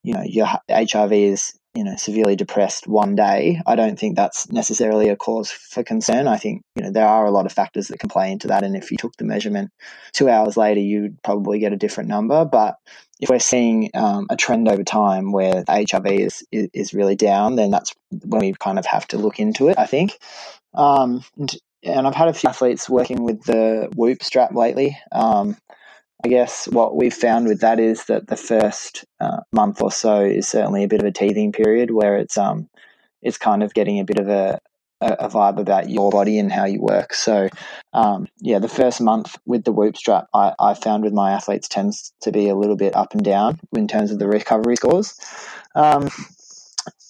you know, your H R V is, you know, severely depressed one day, I don't think that's necessarily a cause for concern. I think, you know, there are a lot of factors that can play into that, and if you took the measurement two hours later, you'd probably get a different number. But if we're seeing um, a trend over time where the H R V is, is, is really down, then that's when we kind of have to look into it, I think. Um, and, and I've had a few athletes working with the WHOOP strap lately. Um, I guess what we've found with that is that the first uh, month or so is certainly a bit of a teething period where it's um it's kind of getting a bit of a, a vibe about your body and how you work. So, um, yeah, the first month with the WHOOP strap, I, I found with my athletes tends to be a little bit up and down in terms of the recovery scores. Um,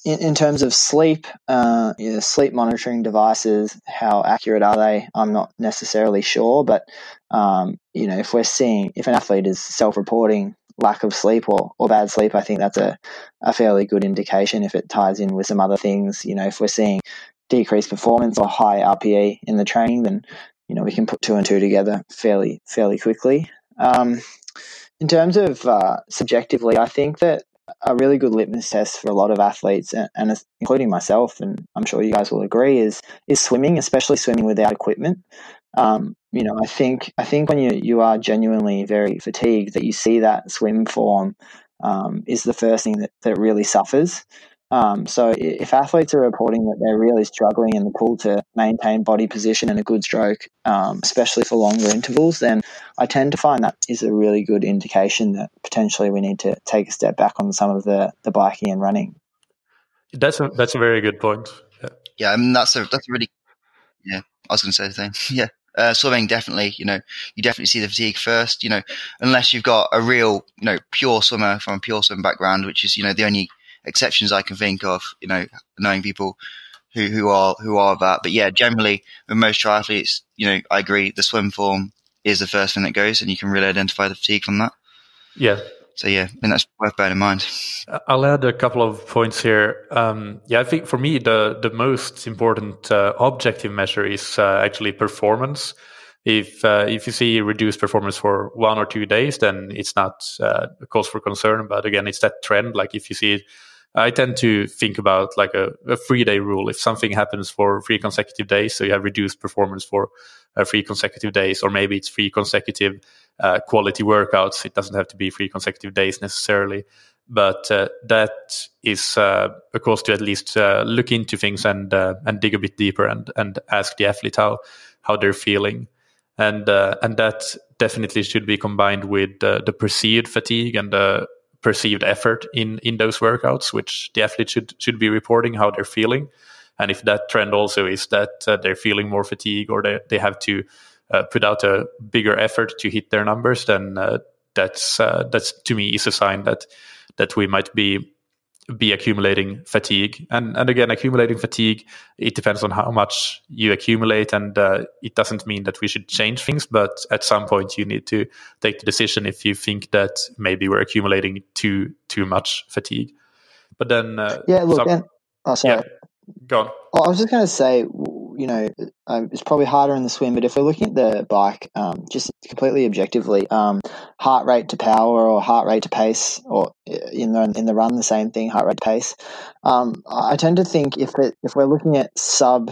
in, in terms of sleep, uh, you know, sleep monitoring devices, how accurate are they? I'm not necessarily sure, but, um, you know, if we're seeing, if an athlete is self-reporting lack of sleep or, or bad sleep, I think that's a, a fairly good indication if it ties in with some other things. You know, if we're seeing decreased performance or high R P E in the training, then you know, we can put two and two together fairly fairly quickly. Um, in terms of uh, subjectively, I think that a really good litmus test for a lot of athletes, and, and including myself, and I'm sure you guys will agree, is is swimming, especially swimming without equipment. Um, you know, I think I think when you, you are genuinely very fatigued, that you see that swim form um, is the first thing that, that really suffers. Um, so if athletes are reporting that they're really struggling in the pool to maintain body position and a good stroke, um, especially for longer intervals, then I tend to find that is a really good indication that potentially we need to take a step back on some of the, the biking and running. That's a, that's a very good point. Yeah, yeah I mean, that's a, that's a really, yeah, I was going to say the same. Yeah. Uh, swimming, definitely, you know, you definitely see the fatigue first, you know, unless you've got a real, you know, pure swimmer from a pure swim background, which is, you know, the only exceptions I can think of, you know, knowing people who, who are who are that. But yeah, generally with most triathletes, you know, I agree, the swim form is the first thing that goes, and you can really identify the fatigue from that. Yeah. So yeah, I mean, that's worth bearing in mind. I'll add a couple of points here. Um, yeah, I think for me the the most important uh, objective measure is uh, actually performance. If uh, if you see reduced performance for one or two days, then it's not uh, a cause for concern. But again, it's that trend. Like if you see it, I tend to think about like a, a three-day rule. If something happens for three consecutive days, so you have reduced performance for uh, three consecutive days, or maybe it's three consecutive uh, quality workouts. It doesn't have to be three consecutive days necessarily. But uh, that is uh, a cause to at least uh, look into things and uh, and dig a bit deeper and, and ask the athlete how, how they're feeling. And uh, and that definitely should be combined with uh, the perceived fatigue and the perceived effort in, in those workouts, which the athlete should should be reporting how they're feeling. And if that trend also is that uh, they're feeling more fatigue, or they, they have to uh, put out a bigger effort to hit their numbers, then uh, that's uh, that's to me is a sign that that we might be be accumulating fatigue. And and again, accumulating fatigue, it depends on how much you accumulate, and uh, it doesn't mean that we should change things, but at some point you need to take the decision if you think that maybe we're accumulating too too much fatigue. But then uh, yeah look some, and, oh sorry yeah, go on oh, I was just going to say, you know, um, it's probably harder in the swim, but if we're looking at the bike, um, just completely objectively, um, heart rate to power or heart rate to pace, or in the in the run, the same thing, heart rate to pace. Um, I tend to think if it, if we're looking at sub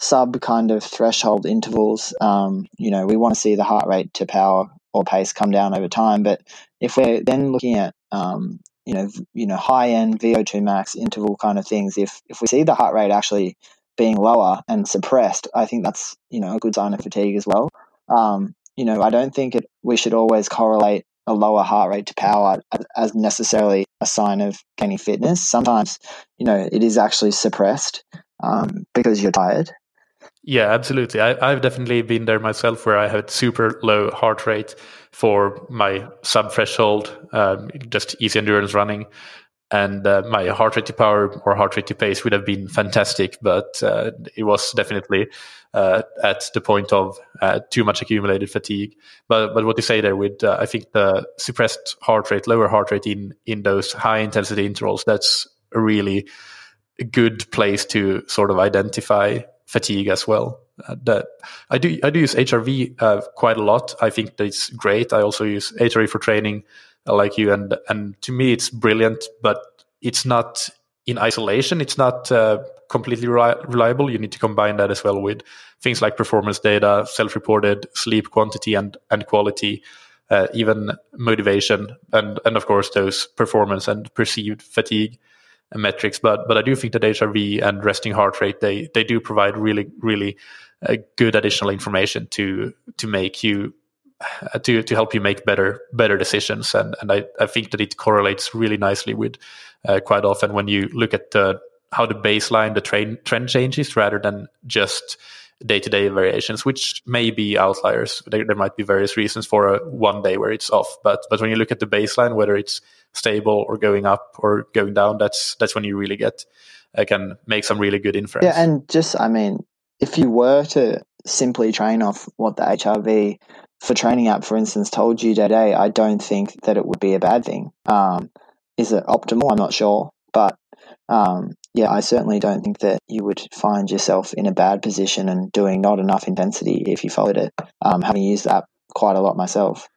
sub kind of threshold intervals, um, you know, we want to see the heart rate to power or pace come down over time. But if we're then looking at um, you know you know high end V O two max interval kind of things, if if we see the heart rate actually being lower and suppressed, I think that's, you know, a good sign of fatigue as well. Um, you know, I don't think it, we should always correlate a lower heart rate to power as, as necessarily a sign of gaining fitness. Sometimes, you know, it is actually suppressed um, because you're tired. Yeah, absolutely. I, I've definitely been there myself, where I had super low heart rate for my sub-threshold, um, just easy endurance running. And uh, my heart rate to power or heart rate to pace would have been fantastic, but uh, it was definitely uh, at the point of uh, too much accumulated fatigue. But but what you say there with, uh, I think the suppressed heart rate, lower heart rate in, in those high intensity intervals, that's a really good place to sort of identify fatigue as well. Uh, that I do I do use H R V uh, quite a lot. I think that's great. I also use H R V for training, like you, and and to me it's brilliant, but it's not in isolation. It's not uh, completely re- reliable. You need to combine that as well with things like performance data, self-reported sleep quantity and and quality, uh, even motivation, and and of course those performance and perceived fatigue metrics. But but I do think that H R V and resting heart rate, they they do provide really really uh, good additional information to to make you. To, to help you make better better decisions, and and I, I think that it correlates really nicely with uh, quite often when you look at the, how the baseline, the train, trend changes, rather than just day-to-day variations, which may be outliers. There, there might be various reasons for a one day where it's off, but but when you look at the baseline, whether it's stable or going up or going down, that's that's when you really get uh, can make some really good inference. Yeah, and just I mean, if you were to simply train off what the H R V for training app, for instance, told you today, I don't think that it would be a bad thing. Um, is it optimal? I'm not sure. But, um, Yeah, I certainly don't think that you would find yourself in a bad position and doing not enough intensity if you followed it, um, having used that quite a lot myself.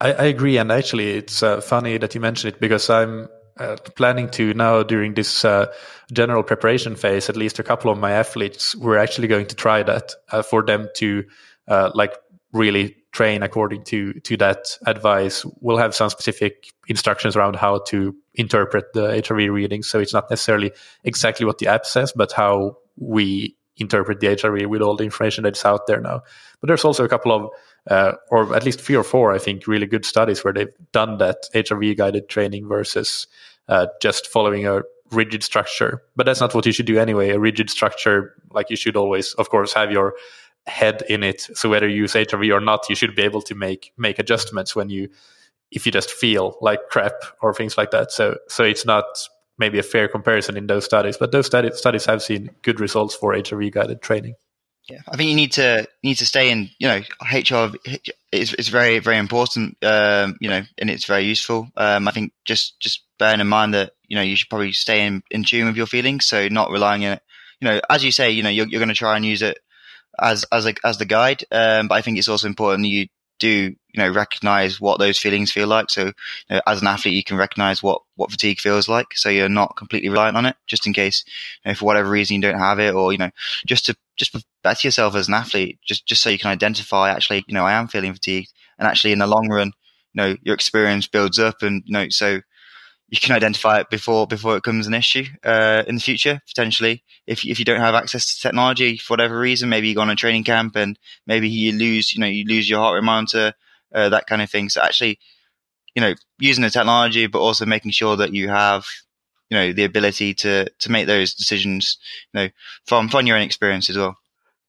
I, I agree. And actually, it's uh, funny that you mentioned it, because I'm uh, planning to now, during this uh, general preparation phase, at least a couple of my athletes, we're actually going to try that uh, for them to uh, like really train according to to that advice. We'll have some specific instructions around how to interpret the H R V readings, so it's not necessarily exactly what the app says, but how we interpret the H R V with all the information that's out there now. But there's also a couple of uh, or at least three or four, I think, really good studies where they've done that H R V guided training versus uh, just following a rigid structure. But that's not what you should do anyway. A rigid structure, like, you should always, of course, have your head in it, so whether you use H R V or not, you should be able to make make adjustments when you if you just feel like crap or things like that. So so it's not maybe a fair comparison in those studies, but those studies studies have seen good results for H R V guided training. Yeah, I think you need to you need to stay in, you know, H R V is it's very, very important, um you know, and it's very useful. um I think just just bearing in mind that, you know, you should probably stay in, in tune with your feelings, so not relying on it, you know, as you say, you know, you're, you're going to try and use it as as a, as the guide, um, but I think it's also important that you do, you know, recognize what those feelings feel like. So, you know, as an athlete, you can recognize what what fatigue feels like, so you're not completely reliant on it, just in case, you know, for whatever reason you don't have it, or, you know, just to just better yourself as an athlete, just just so you can identify, actually, you know, I am feeling fatigued, and actually in the long run, you know, your experience builds up, and, you know, so you can identify it before before it becomes an issue uh, in the future, potentially. If if you don't have access to technology for whatever reason, maybe you go on a training camp and maybe you lose, you know, you lose your heart rate monitor, uh, that kind of thing. So actually, you know, using the technology, but also making sure that you have, you know, the ability to to make those decisions, you know, from from your own experience as well.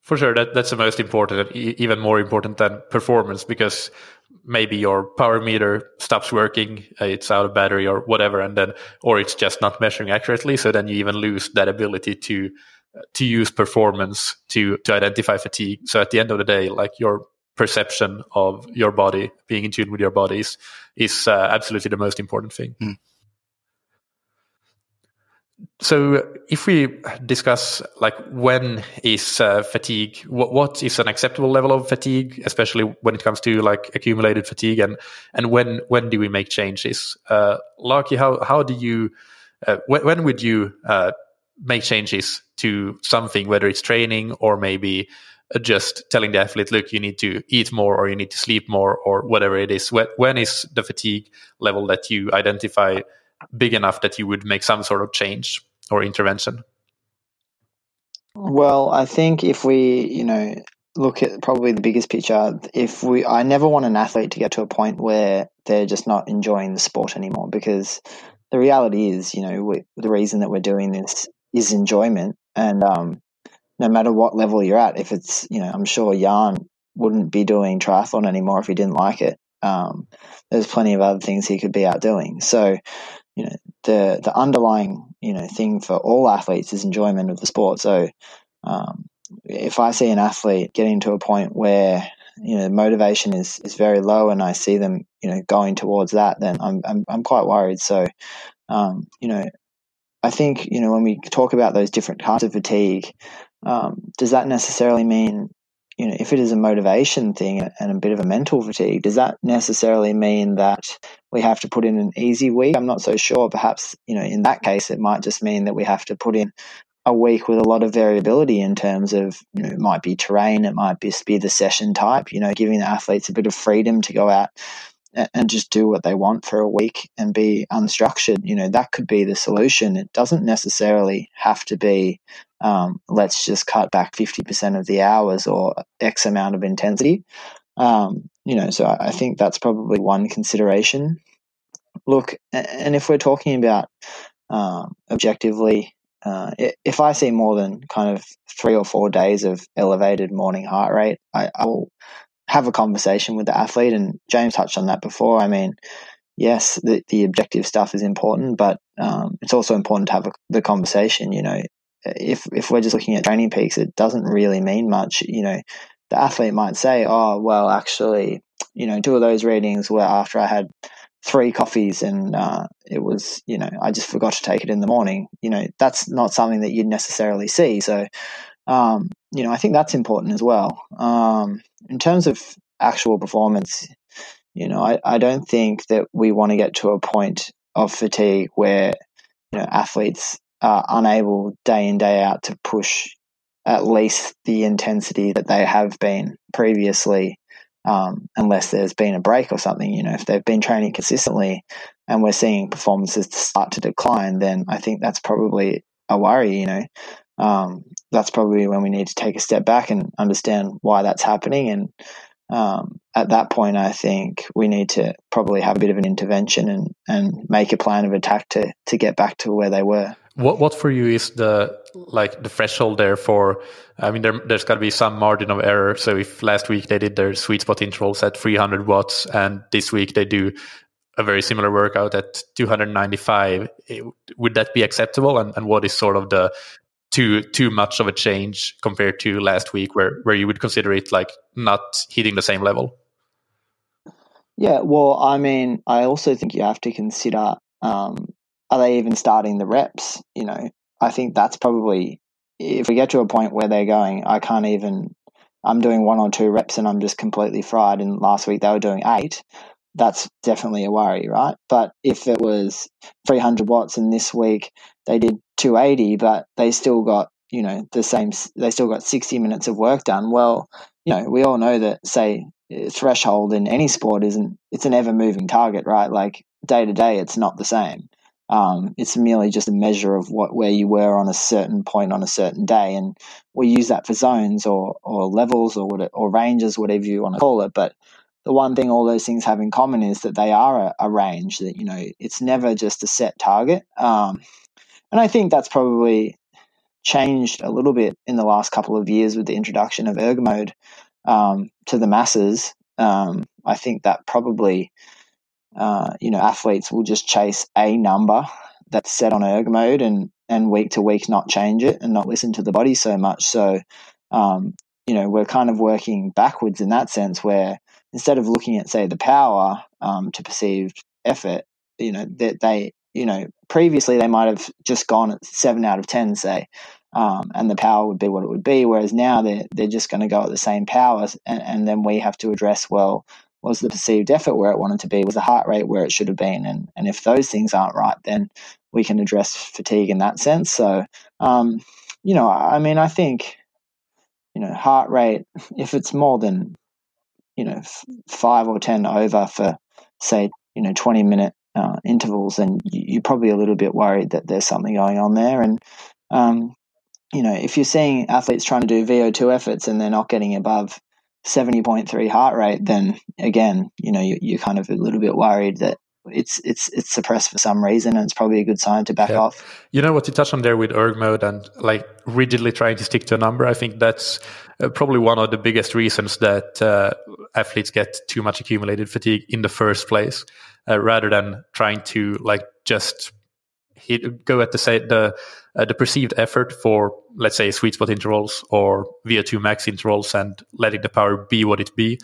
For sure, that that's the most important, and even more important than performance, because maybe your power meter stops working, it's out of battery or whatever, and then, or it's just not measuring accurately. So then you even lose that ability to to use performance to to identify fatigue. So at the end of the day, like, your perception of your body, being in tune with your bodies, is uh, absolutely the most important thing. Mm. So if we discuss, like, when is uh, fatigue, what, what is an acceptable level of fatigue, especially when it comes to, like, accumulated fatigue, and, and when, when do we make changes? Uh, Lachie, how, how do you, uh, when, when would you uh, make changes to something, whether it's training or maybe just telling the athlete, look, you need to eat more or you need to sleep more or whatever it is? When, when is the fatigue level that you identify big enough that you would make some sort of change or intervention? Well, I think if we, you know, look at probably the biggest picture, if we, I never want an athlete to get to a point where they're just not enjoying the sport anymore, because the reality is, you know, we, the reason that we're doing this is enjoyment. And um, no matter what level you're at, if it's, you know, I'm sure Jan wouldn't be doing triathlon anymore if he didn't like it. Um, there's plenty of other things he could be out doing. So, you know, the the underlying, you know, thing for all athletes is enjoyment of the sport. So um, if I see an athlete getting to a point where, you know, motivation is, is very low, and I see them, you know, going towards that, then I'm I'm, I'm quite worried. So, um, you know, I think, you know, when we talk about those different kinds of fatigue, um, does that necessarily mean, you know, if it is a motivation thing and a bit of a mental fatigue, does that necessarily mean that we have to put in an easy week? I'm not so sure. Perhaps, you know, in that case, it might just mean that we have to put in a week with a lot of variability in terms of, you know, it might be terrain, it might just be the session type, you know, giving the athletes a bit of freedom to go out and just do what they want for a week and be unstructured. You know, that could be the solution. It doesn't necessarily have to be, um, let's just cut back fifty percent of the hours or X amount of intensity. Um, you know, so I think that's probably one consideration. Look, and if we're talking about um, objectively, uh, if I see more than kind of three or four days of elevated morning heart rate, I, I will have a conversation with the athlete, and James touched on that before. I mean, yes, the, the objective stuff is important, but um, it's also important to have a, the conversation. You know, if if we're just looking at Training Peaks, it doesn't really mean much. You know, the athlete might say, oh, well, actually, you know, two of those readings were after I had three coffees and uh, it was, you know, I just forgot to take it in the morning. You know, that's not something that you'd necessarily see. So, um, you know, I think that's important as well. Um, in terms of actual performance, you know, I, I don't think that we want to get to a point of fatigue where, you know, athletes are unable day in, day out to push at least the intensity that they have been previously, um, unless there's been a break or something. You know, if they've been training consistently and we're seeing performances start to decline, then I think that's probably a worry, you know. Um, that's probably when we need to take a step back and understand why that's happening. And um, at that point, I think we need to probably have a bit of an intervention and, and make a plan of attack to to get back to where they were. What what for you is the like the threshold there for? I mean, there, there's got to be some margin of error. So if last week they did their sweet spot intervals at three hundred watts, and this week they do a very similar workout at two hundred ninety-five, it, would that be acceptable? And and what is sort of the too too much of a change compared to last week, where where you would consider it like not hitting the same level? Yeah, well, I mean, I also think you have to consider. Um, Are they even starting the reps? You know, I think that's probably, if we get to a point where they're going, I can't even, I'm doing one or two reps and I'm just completely fried, and last week they were doing eight, that's definitely a worry, right? But if it was three hundred watts and this week they did two eighty, but they still got, you know, the same, they still got sixty minutes of work done. Well, you know, we all know that, say, threshold in any sport isn't, it's an ever moving target, right? Like day to day, it's not the same. Um, it's merely just a measure of what where you were on a certain point on a certain day, and we use that for zones or or levels or what it, or ranges, whatever you want to call it. But the one thing all those things have in common is that they are a, a range that, you know, it's never just a set target. Um, and I think that's probably changed a little bit in the last couple of years with the introduction of erg mode um, to the masses. Um, I think that probably. Uh, you know, athletes will just chase a number that's set on erg mode and, and week to week not change it and not listen to the body so much. So, um, you know, we're kind of working backwards in that sense, where instead of looking at, say, the power um, to perceived effort, you know, that they, you know, previously they might have just gone at seven out of ten, say, um, and the power would be what it would be, whereas now they're, they're just going to go at the same power, and, and then we have to address, well, was the perceived effort where it wanted to be? Was the heart rate where it should have been? And and if those things aren't right, then we can address fatigue in that sense. So, um, you know, I mean, I think, you know, heart rate, if it's more than, you know, f- five or ten over for, say, you know, twenty minute uh, intervals, then you, you're probably a little bit worried that there's something going on there. And, um, you know, if you're seeing athletes trying to do V O two efforts and they're not getting above seventy point three heart rate, then again, you know, you, you're kind of a little bit worried that it's it's it's suppressed for some reason, and it's probably a good sign to back yeah. off. You know what you touched on there with erg mode and like rigidly trying to stick to a number, I think that's probably one of the biggest reasons that uh, athletes get too much accumulated fatigue in the first place, uh, rather than trying to like just hit, go at the say the uh, the perceived effort for, let's say, sweet spot intervals or V O two max intervals, and letting the power be what it be.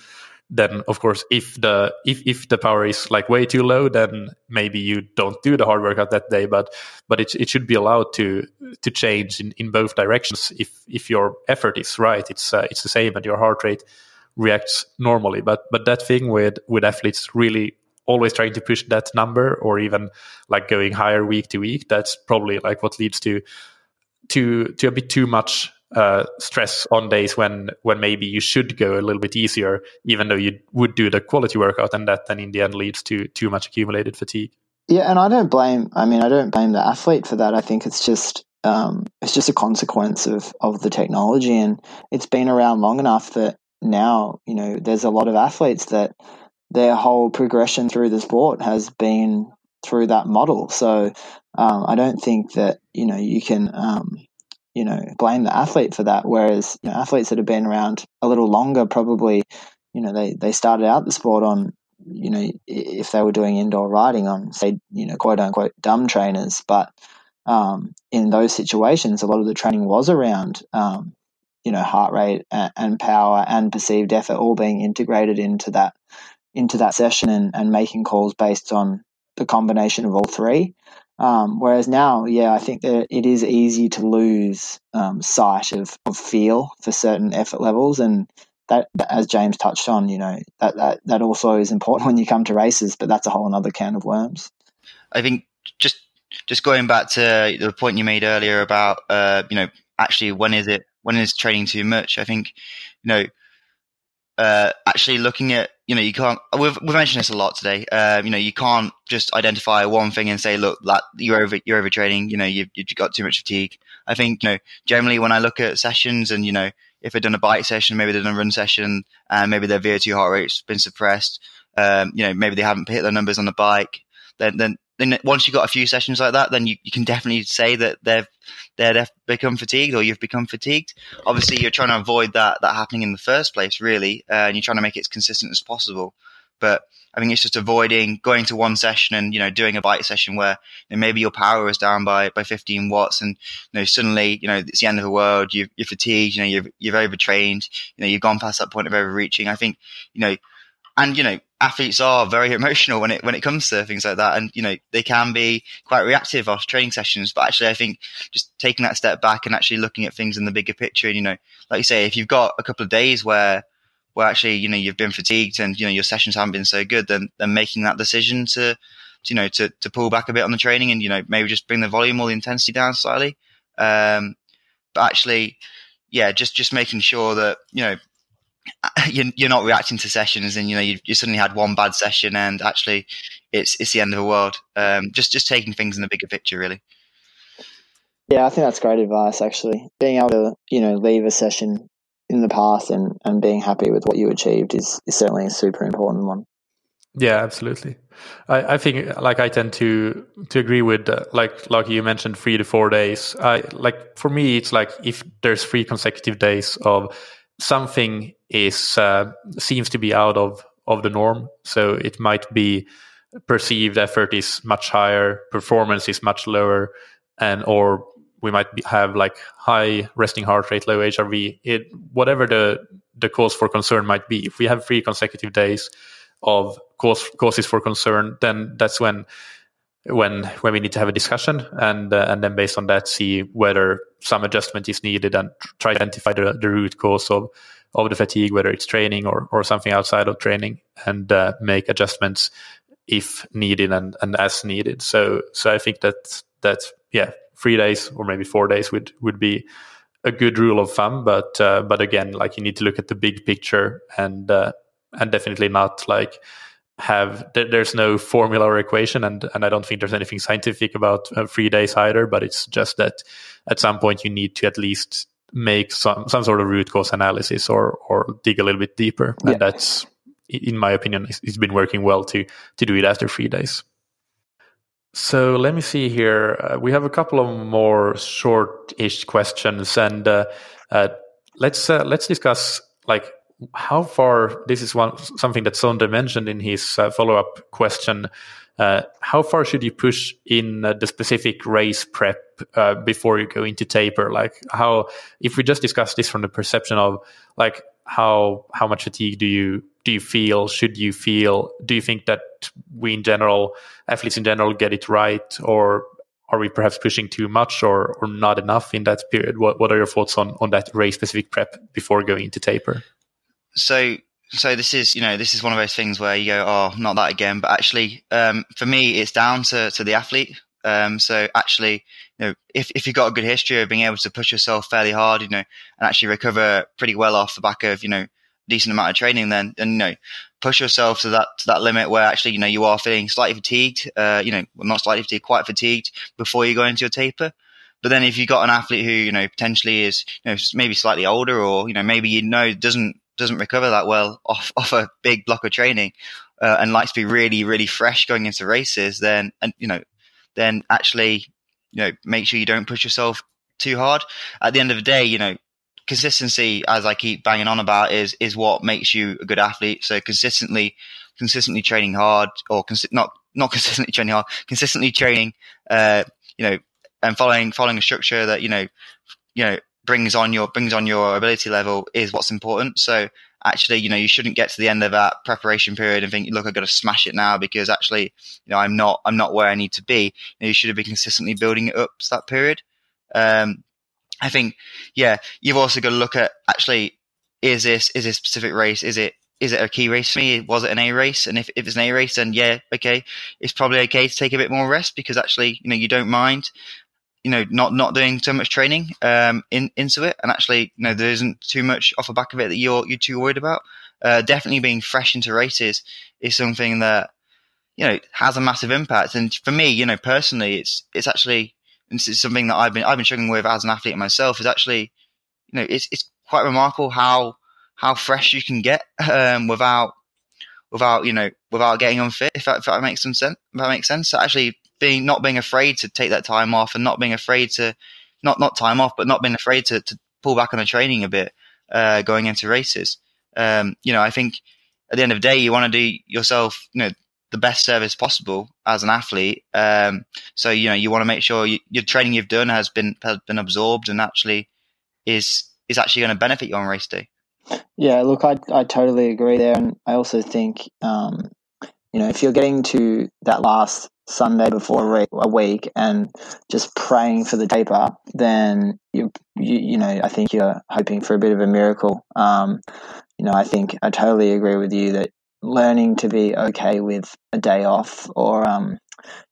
Then, of course, if the if, if the power is like way too low, then maybe you don't do the hard workout that day. But but it it should be allowed to to change in, in both directions. If if your effort is right, it's uh, it's the same, and your heart rate reacts normally. But but that thing with with athletes really always trying to push that number, or even like going higher week to week, that's probably like what leads to to to a bit too much uh, stress on days when when maybe you should go a little bit easier, even though you would do the quality workout, and that then in the end leads to too much accumulated fatigue. Yeah, and I don't blame. I mean, I don't blame the athlete for that. I think it's just um, it's just a consequence of of the technology, and it's been around long enough that now, you know, there's a lot of athletes that their whole progression through the sport has been through that model. So um, I don't think that, you know, you can, um, you know, blame the athlete for that. Whereas, you know, athletes that have been around a little longer, probably, you know, they, they started out the sport on, you know, if they were doing indoor riding on, say, you know, quote unquote dumb trainers. But um, in those situations, a lot of the training was around, um, you know, heart rate and, and power and perceived effort all being integrated into that, into that session and, and making calls based on the combination of all three. Um, whereas now, yeah, I think that it is easy to lose um, sight of, of feel for certain effort levels. And that, as James touched on, you know, that, that, that also is important when you come to races, but that's a whole other can of worms. I think just just going back to the point you made earlier about, uh, you know, actually when is it, when is training too much? I think, you know, uh, actually looking at, you know, you can't, we've, we've mentioned this a lot today. Uh, you know, you can't just identify one thing and say, look, that you're over, you're overtraining, you know, you've, you've got too much fatigue. I think, you know, generally when I look at sessions and, you know, if they've done a bike session, maybe they've done a run session, and maybe their V O two heart rate's been suppressed. Um, you know, maybe they haven't hit their numbers on the bike. Then, then, then once you've got a few sessions like that, then you, you can definitely say that they've they've become fatigued or you've become fatigued. Obviously, you're trying to avoid that that happening in the first place, really, uh, and you're trying to make it as consistent as possible. But I think it's just avoiding going to one session and, you know, doing a bike session where, you know, maybe your power is down by, by fifteen watts and, you know, suddenly, you know, it's the end of the world, you've, you're fatigued, you know, you've, you've overtrained, you know, you've gone past that point of overreaching. I think, you know, and, you know, athletes are very emotional when it, when it comes to things like that. And, you know, they can be quite reactive after training sessions, but actually I think just taking that step back and actually looking at things in the bigger picture. And, you know, like you say, if you've got a couple of days where, well, actually, you know, you've been fatigued and, you know, your sessions haven't been so good, then, then making that decision to, to, you know, to, to pull back a bit on the training and, you know, maybe just bring the volume or the intensity down slightly. Um, but actually, yeah, just, just making sure that, you know, you're, you're not reacting to sessions and, you know, you, you suddenly had one bad session and actually it's, it's the end of the world. Um, just, just taking things in the bigger picture, really. Yeah, I think that's great advice, actually. Being able to, you know, leave a session in the past and, and being happy with what you achieved is, is certainly a super important one. Yeah, absolutely. I, I think, like, I tend to to agree with, uh, like, like you mentioned, three to four days. I like for me, it's like if there's three consecutive days of something is uh, seems to be out of, of the norm. So it might be perceived effort is much higher, performance is much lower, and or we might be, have like high resting heart rate, low H R V, it, whatever the, the cause for concern might be. If we have three consecutive days of cause, causes for concern, then that's when when when we need to have a discussion and uh, and then based on that see whether some adjustment is needed and try to identify the, the root cause of, of the fatigue, whether it's training or, or something outside of training, and uh, make adjustments if needed and, and as needed. So so I think that that's, yeah, three days or maybe four days would, would be a good rule of thumb. But, uh, but again, like, you need to look at the big picture and, uh, and definitely not like have, th- there's no formula or equation. And, and I don't think there's anything scientific about uh, three days either, but it's just that at some point you need to at least make some, some sort of root cause analysis or, or dig a little bit deeper. Yeah. And that's, in my opinion, it's, it's been working well to, to do it after three days. So let me see here. Uh, we have a couple of more short-ish questions, and uh, uh, let's uh, let's discuss like how far. This is one something that Sondre mentioned in his uh, follow-up question. Uh, how far should you push in uh, the specific race prep uh, before you go into taper? Like, how, if we just discuss this from the perception of like how how much fatigue do you do you feel? Should you feel? Do you think that we in general, athletes in general, get it right, or are we perhaps pushing too much or, or not enough in that period? What what are your thoughts on, on that race specific prep before going into taper? So so this is, you know, this is one of those things where you go, oh, not that again. But actually, um, for me, it's down to, to the athlete. Um, so actually, you know, if, if you've got a good history of being able to push yourself fairly hard, you know, and actually recover pretty well off the back of, you know, decent amount of training, then, and, you know, push yourself to that, to that limit where actually, you know, you are feeling slightly fatigued, uh, you know, well, not slightly fatigued, quite fatigued before you go into your taper. But then if you've got an athlete who, you know, potentially is, you know, maybe slightly older or, you know, maybe, you know, doesn't, doesn't recover that well off, off a big block of training, uh, and likes to be really, really fresh going into races, then, and, you know, then actually, you know, make sure you don't push yourself too hard. At the end of the day, you know, consistency, as I keep banging on about, is is what makes you a good athlete. So consistently, consistently training hard, or consi- not not consistently training hard, consistently training, uh, you know, and following following a structure that you know, you know, brings on your brings on your ability level is what's important. So actually, you know, you shouldn't get to the end of that preparation period and think, look, I've got to smash it now because actually, you know, I'm not, I'm not where I need to be. You know, you should have been consistently building it up to that period. Um, I think, yeah, you've also got to look at actually, is this, is this specific race? Is it, is it a key race for me? Was it an A race? And if, if it's an A race, then yeah, okay, it's probably okay to take a bit more rest because actually, you know, you don't mind, you know, not, not doing so much training um, in, into it. And actually, you know, there isn't too much off the back of it that you're, you're too worried about. Uh, definitely being fresh into races is something that, you know, has a massive impact. And for me, you know, personally, it's, it's actually, this is something that I've been, I've been struggling with as an athlete myself, is actually, you know, it's, it's quite remarkable how, how fresh you can get, um, without, without, you know, without getting unfit, if that, if that makes some sense, if that makes sense. So actually being, not being afraid to take that time off and not being afraid to, not, not time off, but not being afraid to, to pull back on the training a bit, uh, going into races. Um, you know, I think at the end of the day, you want to do yourself, you know, the best service possible as an athlete. Um, so, you know, you want to make sure you, your training you've done has been, has been absorbed and actually is, is actually going to benefit you on race day. Yeah, look, I I totally agree there. And I also think, um, you know, if you're getting to that last Sunday before a week and just praying for the taper up, then you, you you know, I think you're hoping for a bit of a miracle. Um, you know, I think I totally agree with you that learning to be okay with a day off or, um,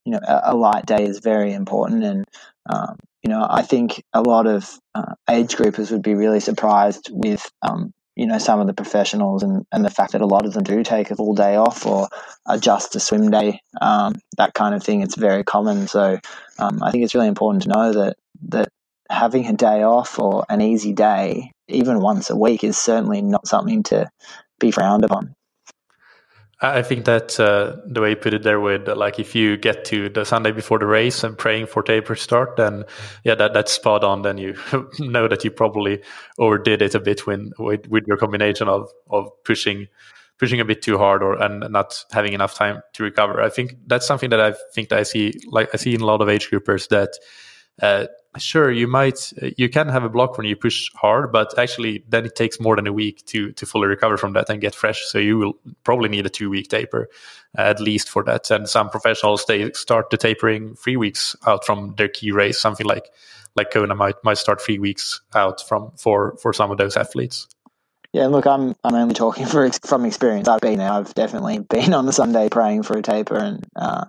you know, a, a light day is very important. And, um, you know, I think a lot of uh, age groupers would be really surprised with, um, you know, some of the professionals and, and the fact that a lot of them do take a full day off or adjust a swim day, um, that kind of thing. It's very common. So um, I think it's really important to know that that having a day off or an easy day, even once a week, is certainly not something to be frowned upon. I think that uh, the way you put it there with, like, if you get to the Sunday before the race and praying for taper start, then yeah, that, that's spot on. Then you know that you probably overdid it a bit when, with, with your combination of, of pushing pushing a bit too hard or and not having enough time to recover. I think that's something that I think that I see, like I see in a lot of age groupers that, uh, sure, you might, you can have a block when you push hard, but actually then it takes more than a week to to fully recover from that and get fresh. So you will probably need a two week taper uh, at least for that. And some professionals, they start the tapering three weeks out from their key race. Something like like Kona might might start three weeks out from for for some of those athletes. Yeah, look, I'm I'm only talking for from experience. I've been there. I've definitely been on the Sunday praying for a taper, and uh,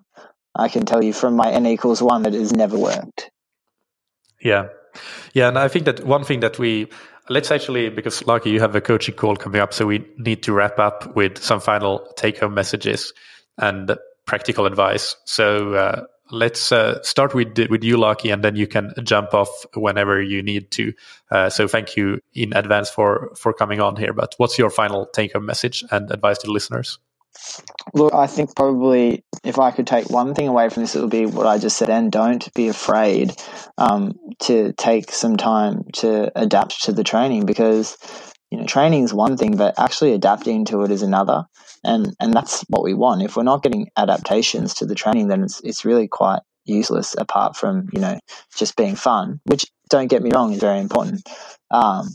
I can tell you from my N equals one that it's never worked. Yeah. Yeah. And I think that one thing that we, let's actually, because Lucky, you have a coaching call coming up, so we need to wrap up with some final take-home messages and practical advice. So uh, let's uh, start with with you, Lucky, and then you can jump off whenever you need to. Uh, so thank you in advance for, for coming on here. But what's your final take-home message and advice to the listeners? Look, I think probably if I could take one thing away from this, it would be what I just said, and don't be afraid um, to take some time to adapt to the training, because, you know, training is one thing, but actually adapting to it is another. And, and that's what we want. If we're not getting adaptations to the training, then it's it's really quite useless apart from, you know, just being fun, which, don't get me wrong, is very important. Um,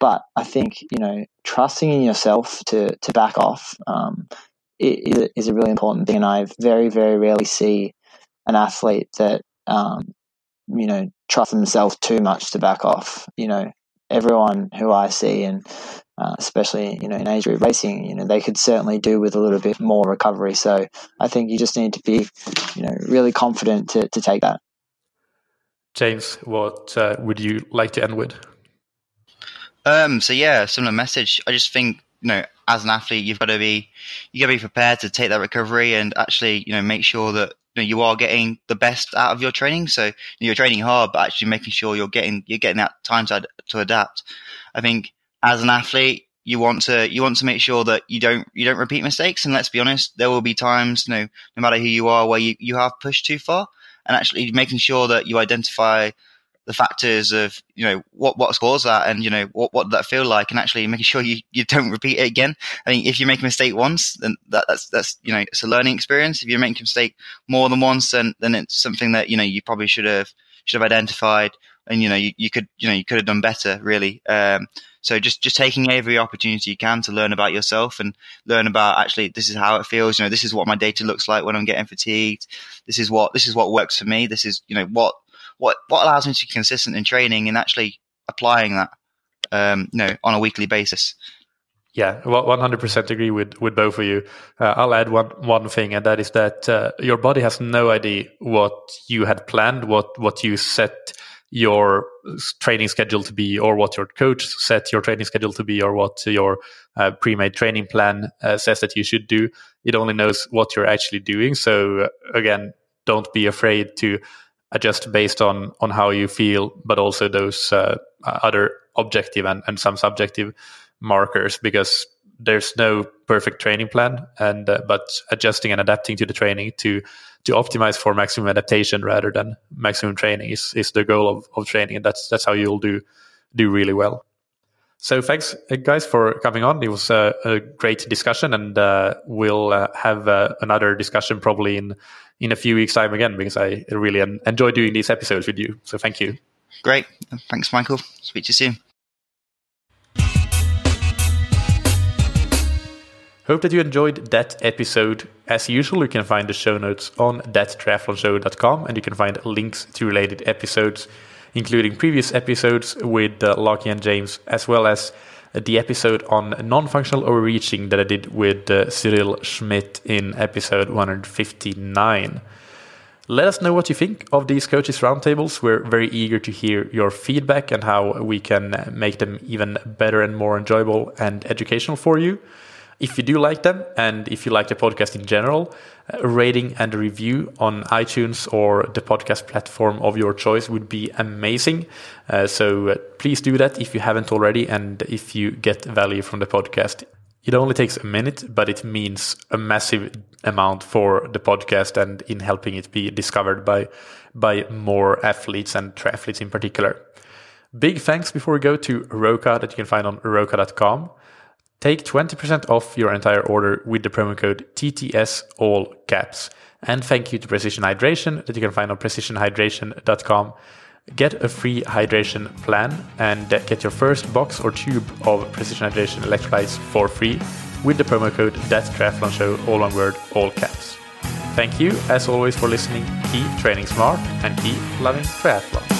but I think, you know, trusting in yourself to, to back off, um, It is a really important thing, and I very, very rarely see an athlete that, um, you know, trusts themselves too much to back off. You know, everyone who I see, and uh, especially, you know, in age group racing, you know, they could certainly do with a little bit more recovery. So I think you just need to be, you know, really confident to, to take that. James, what uh, would you like to end with? Um, so, yeah, similar message. I just think, you know, as an athlete, you've got to be you got to be prepared to take that recovery and actually, you know, make sure that, you know, you are getting the best out of your training. So you're training hard, but actually making sure you're getting you're getting that time to to adapt. I think as an athlete, you want to you want to make sure that you don't you don't repeat mistakes. And let's be honest, there will be times, you know, no matter who you are, where you, you have pushed too far. And actually making sure that you identify the factors of, you know, what, what caused that and, you know, what, what did that feel like, and actually making sure you, you don't repeat it again. I mean, if you make a mistake once, then that, that's, that's, you know, it's a learning experience. If you make a mistake more than once, then, then it's something that, you know, you probably should have, should have identified and you know, you, you could, you know, you could have done better, really. Um, so just, just taking every opportunity you can to learn about yourself and learn about, actually, this is how it feels. You know, this is what my data looks like when I'm getting fatigued. This is what, this is what works for me. This is, you know, what, what, what allows me to be consistent in training and actually applying that, um, you know, on a weekly basis. Yeah, one hundred percent agree with, with both of you. Uh, I'll add one, one thing, and that is that uh, your body has no idea what you had planned, what, what you set your training schedule to be, or what your coach set your training schedule to be, or what your uh, pre-made training plan uh, says that you should do. It only knows what you're actually doing. So again, don't be afraid to adjust based on, on how you feel, but also those uh, other objective and, and some subjective markers, because there's no perfect training plan, and uh, but adjusting and adapting to the training to to optimize for maximum adaptation rather than maximum training is, is the goal of, of training, and that's that's how you'll do do really well. So thanks guys for coming on. It was a, a great discussion, and uh, we'll uh, have uh, another discussion probably in in a few weeks time again, because I really en- enjoy doing these episodes with you. So thank you. Great, thanks Michael, speak to you soon. Hope that you enjoyed that episode. As usual, you can find the show notes on that triathlon show dot com, and you can find links to related episodes, including previous episodes with uh, Lachlan and James, as well as uh, the episode on non-functional overreaching that I did with uh, Cyril Schmidt in episode one fifty-nine. Let us know what you think of these coaches' roundtables. We're very eager to hear your feedback and how we can make them even better and more enjoyable and educational for you. If you do like them, and if you like the podcast in general, a rating and a review on iTunes or the podcast platform of your choice would be amazing. Uh, so please do that if you haven't already, and if you get value from the podcast. It only takes a minute, but it means a massive amount for the podcast and in helping it be discovered by, by more athletes and triathletes in particular. Big thanks before we go to Roka, that you can find on roka dot com. Take twenty percent off your entire order with the promo code T T S, all caps. And thank you to Precision Hydration, that you can find on precision hydration dot com. Get a free hydration plan and get your first box or tube of Precision Hydration electrolytes for free with the promo code ThatTriathlonShow, all one word, all caps. Thank you, as always, for listening. Keep training smart and keep loving triathlon.